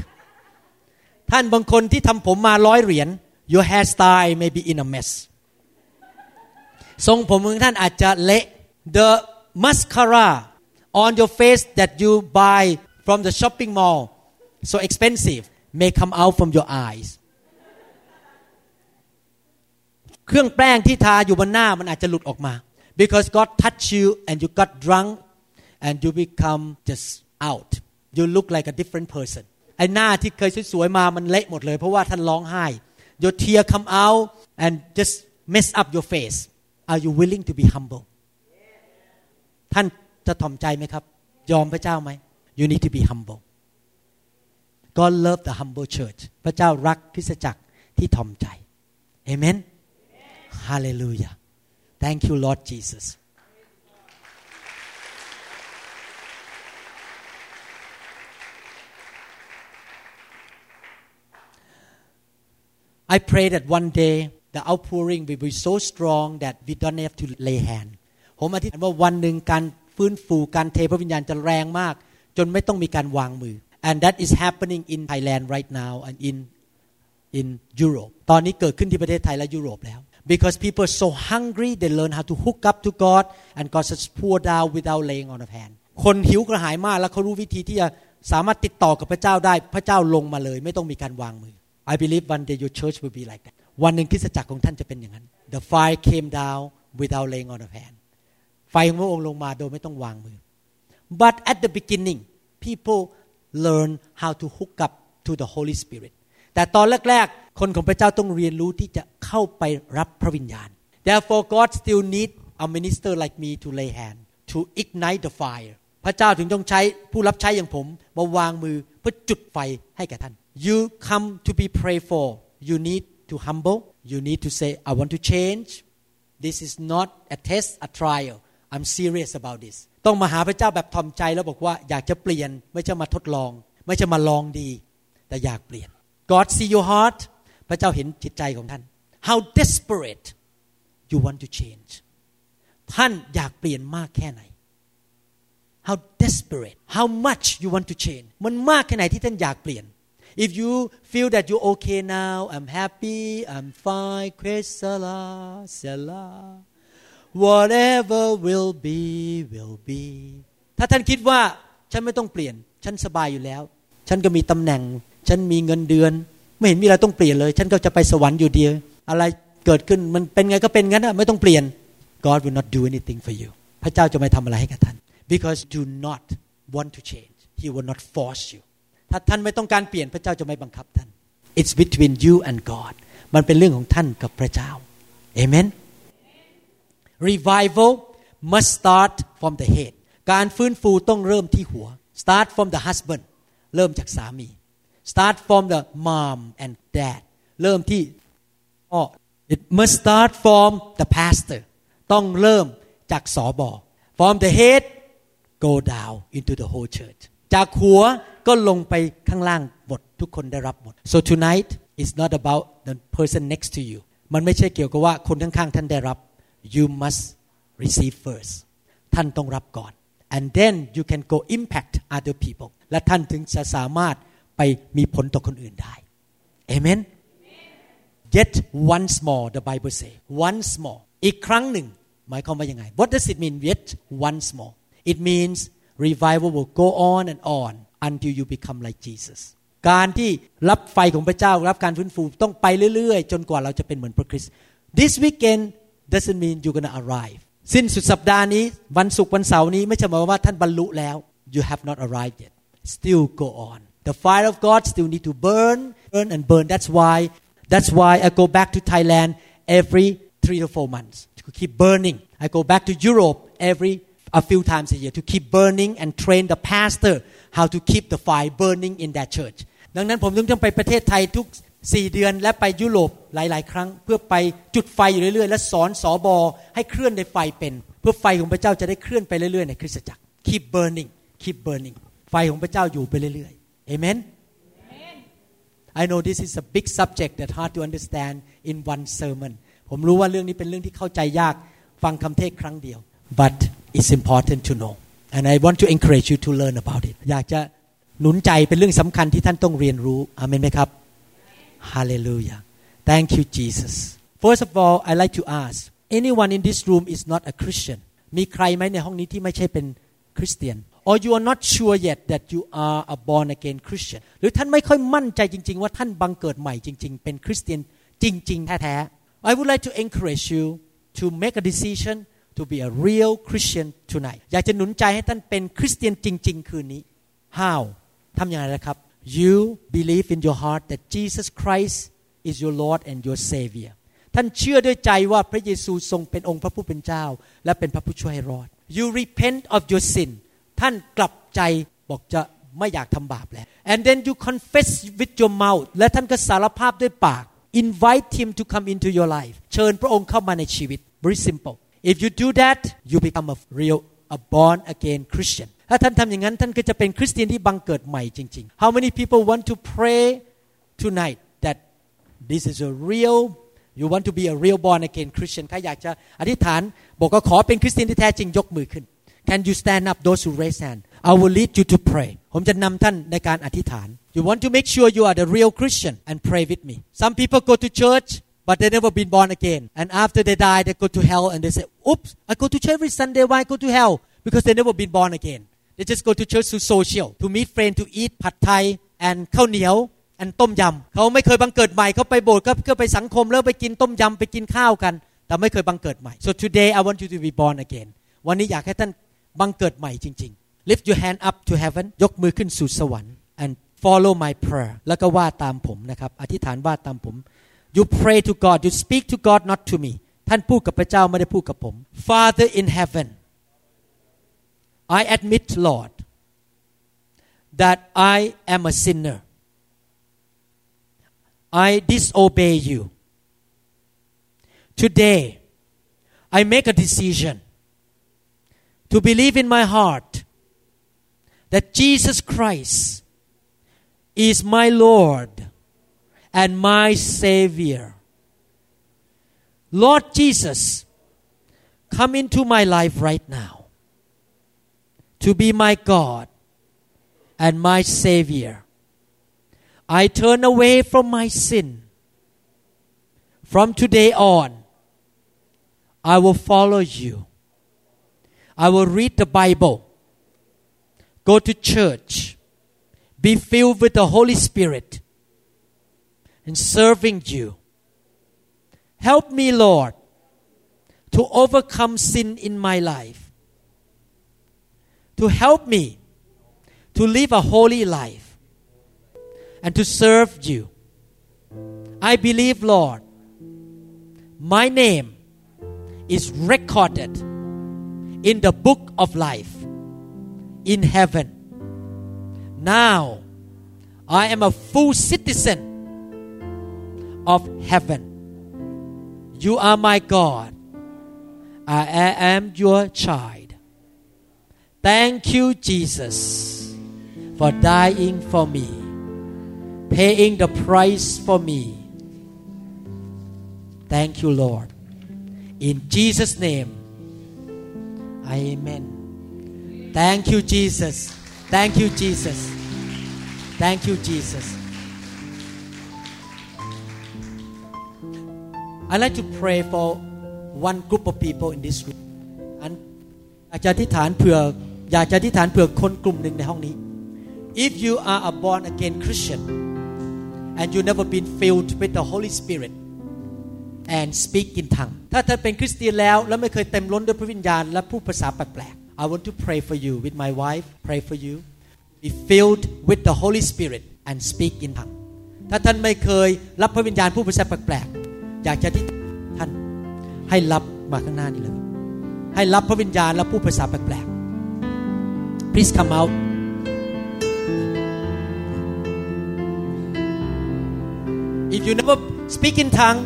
ท่านบางคนที่ทำผมมา$100 your hairstyle may be in a mess ทรงผมของท่านอาจจะเละ the mascara on your face that you buy from the shopping mall so expensive may come out from your eyes เครื่องแป้งที่ทาอยู่บนหน้ามันอาจจะหลุดออกมา because God touched you and you got drunk and you become just out you look like a different person ไอ้หน้าที่เคยสวยๆมามันเละหมดเลยเพราะว่าท่านร้องไห้ your tear come out and just mess up your face are you willing to be humble ท่านจะถ่อมใจไหมครับยอมพระเจ้าไหม you need to be humble God love the humble church พระเจ้ารักคริสตจักรที่ถ่อมใจ Amen Hallelujah Thank you Lord Jesus I pray that one day the outpouring will be so strong that we don't have to lay hand ผมอธิษฐานว่าวันหนึ่งการฟื้นฟูการเทพระวิญญาณจะแรงมากจนไม่ต้องมีการวางมือ and that is happening in Thailand right now and in Europe ตอนนี้เกิดขึ้นที่ประเทศไทยและยุโรปแล้ว because people are so hungry they learn how to hook up to God and God just pour down without laying on of hand คนหิวกระหายมากแล้วเขารู้วิธีที่จะสามารถติดต่อกับพระเจ้าได้พระเจ้าลงมาเลยไม่ต้องมีการวางมือI believe one day your church will be like that. วันหนึ่งคริสตจักรของท่านจะเป็นอย่างนั้น The fire came down without laying on of hand. ไฟของพระองค์ลงมาโดยไม่ต้องวางมือ But at the beginning, people learn how to hook up to the Holy Spirit. แต่ตอนแรกๆคนของพระเจ้าต้องเรียนรู้ที่จะเข้าไปรับพระวิญญาณ Therefore, God still need a minister like me to lay hand to ignite the fire. พระเจ้าถึงต้องใช้ผู้รับใช้อย่างผมมาวางมือเพื่อจุดไฟให้แก่ท่านYou come to be prayed for. You need to humble. You need to say, I want to change. This is not a test, a trial. I'm serious about this. ต้องมาหาพระเจ้าแบบถ่อมใจแล้วบอกว่าอยากจะเปลี่ยนไม่ใช่มาทดลองไม่ใช่มาลองดีแต่อยากเปลี่ยน God see your heart. พระเจ้าเห็นจิตใจของท่าน How desperate you want to change. ท่านอยากเปลี่ยนมากแค่ไหน How desperate. How much you want to change. มันมากแค่ไหนที่ท่านอยากเปลี่ยนIf you feel that you're okay now, I'm happy, I'm fine, Kwesala, Sela, whatever will be, will be. ถ้าท่านคิดว่าฉันไม่ต้องเปลี่ยนฉันสบายอยู่แล้วฉันก็มีตำแหน่งฉันมีเงินเดือนไม่เห็นมีอะไรต้องเปลี่ยนเลยฉันก็จะไปสวรรค์อยู่ดีอะไรเกิดขึ้นมันเป็นไงก็เป็นงั้นไม่ต้องเปลี่ยน God will not do anything for you พระเจ้าจะไม่ทำอะไรให้กับท่าน Because you do not want to change, He will not force youถ้าท่านไม่ต้องการเปลี่ยนพระเจ้าจะไม่บังคับท่าน It's between you and God มันเป็นเรื่องของท่านกับพระเจ้า Amen Revival must start from the head การฟื้นฟูต้องเริ่มที่หัว Start from the husband เริ่มจากสามี Start from the mom and dad เริ่มที่พ่อ It must start from the pastor ต้องเริ่มจากสบ From the head go down into the whole church จากหัวก็ลงไปข้างล่างหมดทุกคนได้รับหมด So tonight it's not about the person next to you มันไม่ใช่เกี่ยวกับว่าคนข้างๆท่านได้รับ You must receive first ท่านต้องรับก่อน And then you can go impact other people และท่านถึงจะสามารถไปมีผลต่อคนอื่นได้เอเมน Yet once more the Bible say once more อีกครั้งหนึ่งหมายความว่ายังไง What does it mean yet once more It means revival will go on and on until you become like Jesus การที่รับไฟของพระเจ้ารับการฟื้นฟูต้องไปเรื่อยๆจนกว่าเราจะเป็นเหมือนพระคริสต์ This weekend doesn't mean you're gonna arrive สิ้นสุดสัปดาห์นี้วันศุกร์วันเสาร์นี้ไม่ใช่หมายความว่าท่านบรรลุแล้ว You have not arrived yet still go on the fire of God still need to burn and burn that's why I go back to Thailand every 3 to 4 months to keep burning I go back to Europe every a few times a year to keep burning and train the pastor how to keep the fire burning in that church ดังนั้นผมต้องไปประเทศไทยทุก4 เดือนและไปยุโรปหลายๆครั้งเพื่อไปจุดไฟอยู่เรื่อยๆและสอนสบให้เคลื่อนในไฟเป็นเพื่อไฟของพระเจ้าจะได้เคลื่อนไปเรื่อยๆในคริสตจักร keep burning ไฟของพระเจ้าอยู่ไปเรื่อยๆ amen I know this is a big subject that hard to understand in one sermon ผมรู้ว่าเรื่องนี้เป็นเรื่องที่เข้าใจยากฟังคำเทศครั้งเดียว but it's important to know and I want to encourage you to learn about it อยากจะหนุนใจเป็นเรื่องสำคัญที่ท่านต้องเรียนรู้อาเมนไหมครับHallelujah. Thank you, Jesus. First of all, I'd like to ask, anyone in this room is not a Christian? มีใครไหมในห้องนี้ที่ไม่ใช่เป็นคริสเตียน Or you are not sure yet that you are a born again Christian? หรือท่านไม่ค่อยมั่นใจจริงๆว่าท่านบังเกิดใหม่จริงๆเป็นคริสเตียนจริงๆแท้ๆ I would like to encourage you to make a decision to be a real Christian tonight. อยากจะหนุนใจให้ท่านเป็นคริสเตียนจริงๆคืนนี้ How? ทำยังไงนะครับYou believe in your heart that Jesus Christ is your Lord and your Savior. ท่านเชื่อด้วยใจว่าพระเยซูทรงเป็นองค์พระผู้เป็นเจ้าและเป็นพระผู้ช่วยให้รอด You repent of your sin. ท่านกลับใจบอกจะไม่อยากทำบาปแล้ว And then you confess with your mouth. และท่านก็สารภาพด้วยปาก Invite him to come into your life. เชิญพระองค์เข้ามาในชีวิต Very simple. If you do that, you become a real, a born again Christian.ถ้าท่านทำอย่างนั้นท่านก็จะเป็นคริสเตียนที่บังเกิดใหม่จริงๆ How many people want to pray tonight that this is a real you want to be a real born again Christian ใครอยากจะอธิษฐานบอกว่าขอเป็นคริสเตียนที่แท้จริงยกมือขึ้น Can you stand up those who raise hand I will lead you to pray ผมจะนำท่านในการอธิษฐาน You want to make sure you are the real Christian and pray with me Some people go to church but they never been born again and after they die they go to hell and they say oops I go to church every Sunday why I go to hell because they never been born again They just go to church to social, to meet friends, to eat pad thai and ข้าวเหนียว and ต้มยำเขาไม่เคยบังเกิดใหม่เขาไปโบสถ์ก็ไปสังคมแล้วไปกินต้มยำไปกินข้าวกันแต่ไม่เคยบังเกิดใหม่ So today I want you to be born again วันนี้อยากให้ท่านบังเกิดใหม่จริงๆ Lift your hand up to heaven ยกมือขึ้นสู่สวรรค์ and follow my prayer แล้วก็ว่าตามผมนะครับอธิษฐานว่าตามผม You pray to God you speak to God not to me ท่านพูดกับพระเจ้าไม่ได้พูดกับผม Father in heaven I admit, Lord, that I am a sinner. I disobey you. Today, I make a decision to believe in my heart that Jesus Christ is my Lord and my Savior. Lord Jesus, come into my life right now.To be my God and my Savior. I turn away from my sin. From today on, I will follow you. I will read the Bible, go to church, be filled with the Holy Spirit, and serving you. Help me, Lord, to overcome sin in my life.To help me to live a holy life and to serve you. I believe, Lord, my name is recorded in the book of life in heaven. Now, I am a full citizen of heaven. You are my God. I am your child.Thank you, Jesus, for dying for me, paying the price for me. Thank you, Lord. In Jesus' name, Amen. Thank you, Jesus. Thank you Jesus Thank you Jesus I'd like to pray for one group of people in this room and อยากจะอธิษฐานเผื่อคนกลุ่มหนึ่งในห้องนี้ If you are a born again Christian and you never been filled with the Holy Spirit and speak in tongue ถ้าท่านเป็นคริสเตียนแล้วและไม่เคยเต็มล้นด้วยพระวิญญาณและพูดภาษาแปลกๆ I want to pray for you with my wife pray for you be filled with the Holy Spirit and speak in tongue ถ้าท่านไม่เคยรับพระวิญญาณพูดภาษาแปลกๆอยากจะที่ท่านให้รับมาข้างหน้านี้เลยให้รับพระวิญญาณและพูดภาษาแปลกๆ Please come out If you never speak in tongue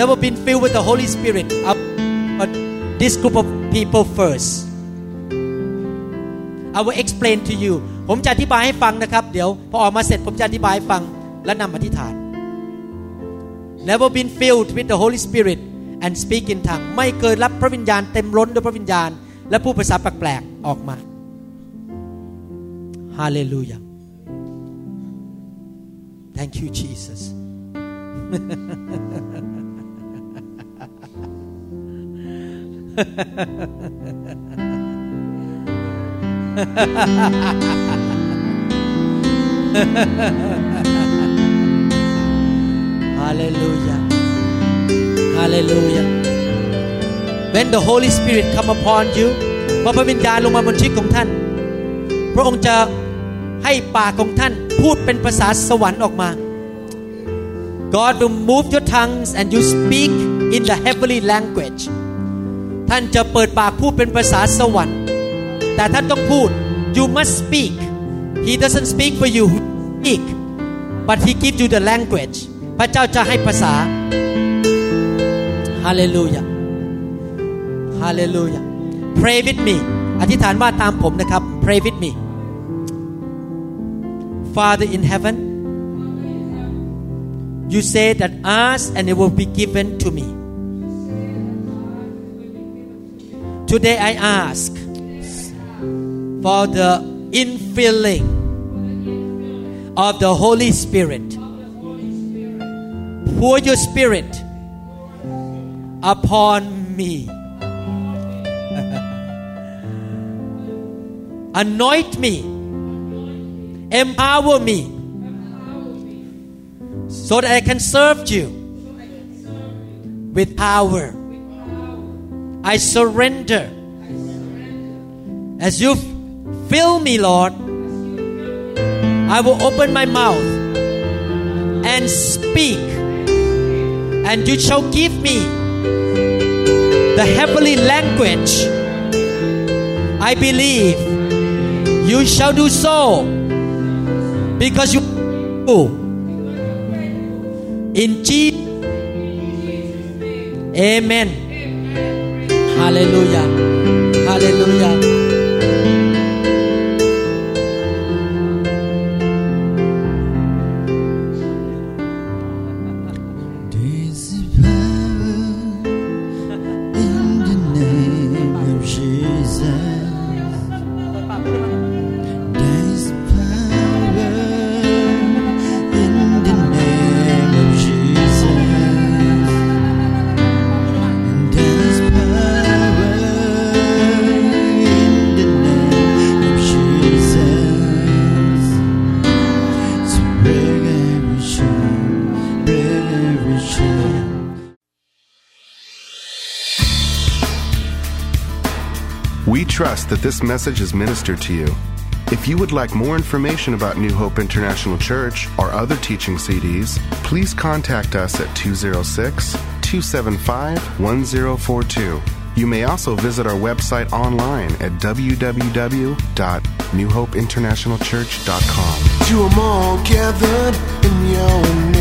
never been filled with the Holy Spirit but this group of people first I will explain to you ผมจะอธิบายให้ฟังนะครับเดี๋ยวพอออกมาเสร็จผมจะอธิบายให้ฟังและนำอธิษฐาน Never been filled with the Holy Spirit and speak in tongue ไม่เคยรับพระวิญญาณเต็มล้นด้วยพระวิญญาณและพูดภาษาแปลกๆออกมา Hallelujah Thank you Jesus Hallelujah Hallelujah When the Holy Spirit come upon you เมื่อพระวิญญาณลงมาบนชีวิตของท่านพระองค์จะให้ปากของท่านพูดเป็นภาษาสวรรค์ออกมา God will move your tongues and you speak in the heavenly languageท่านจะเปิดปากพูดเป็นภาษาสวรรค์แต่ท่านต้องพูด You must speak He doesn't speak for you speak but He gives you the language พระเจ้าจะให้ภาษา Hallelujah Hallelujah Pray with me อธิษฐานว่าตามผมนะครับ Pray with me Father in heaven You say that ask and it will be given to me Today I ask for the infilling of the Holy Spirit. Pour your Spirit upon me. Anoint me. Empower me. So that I can serve you with power. I surrender as you fill me Lord I will open my mouth and speak and you shall give me the heavenly language I believe you shall do so because you in Jesus Amen Hallelujah Hallelujah Trust that this message is ministered to you. If you would like more information about New Hope International Church or other teaching CDs, please contact us at 206-275-1042. You may also visit our website online at www.newhopeinternationalchurch.com. To them all gathered in your name.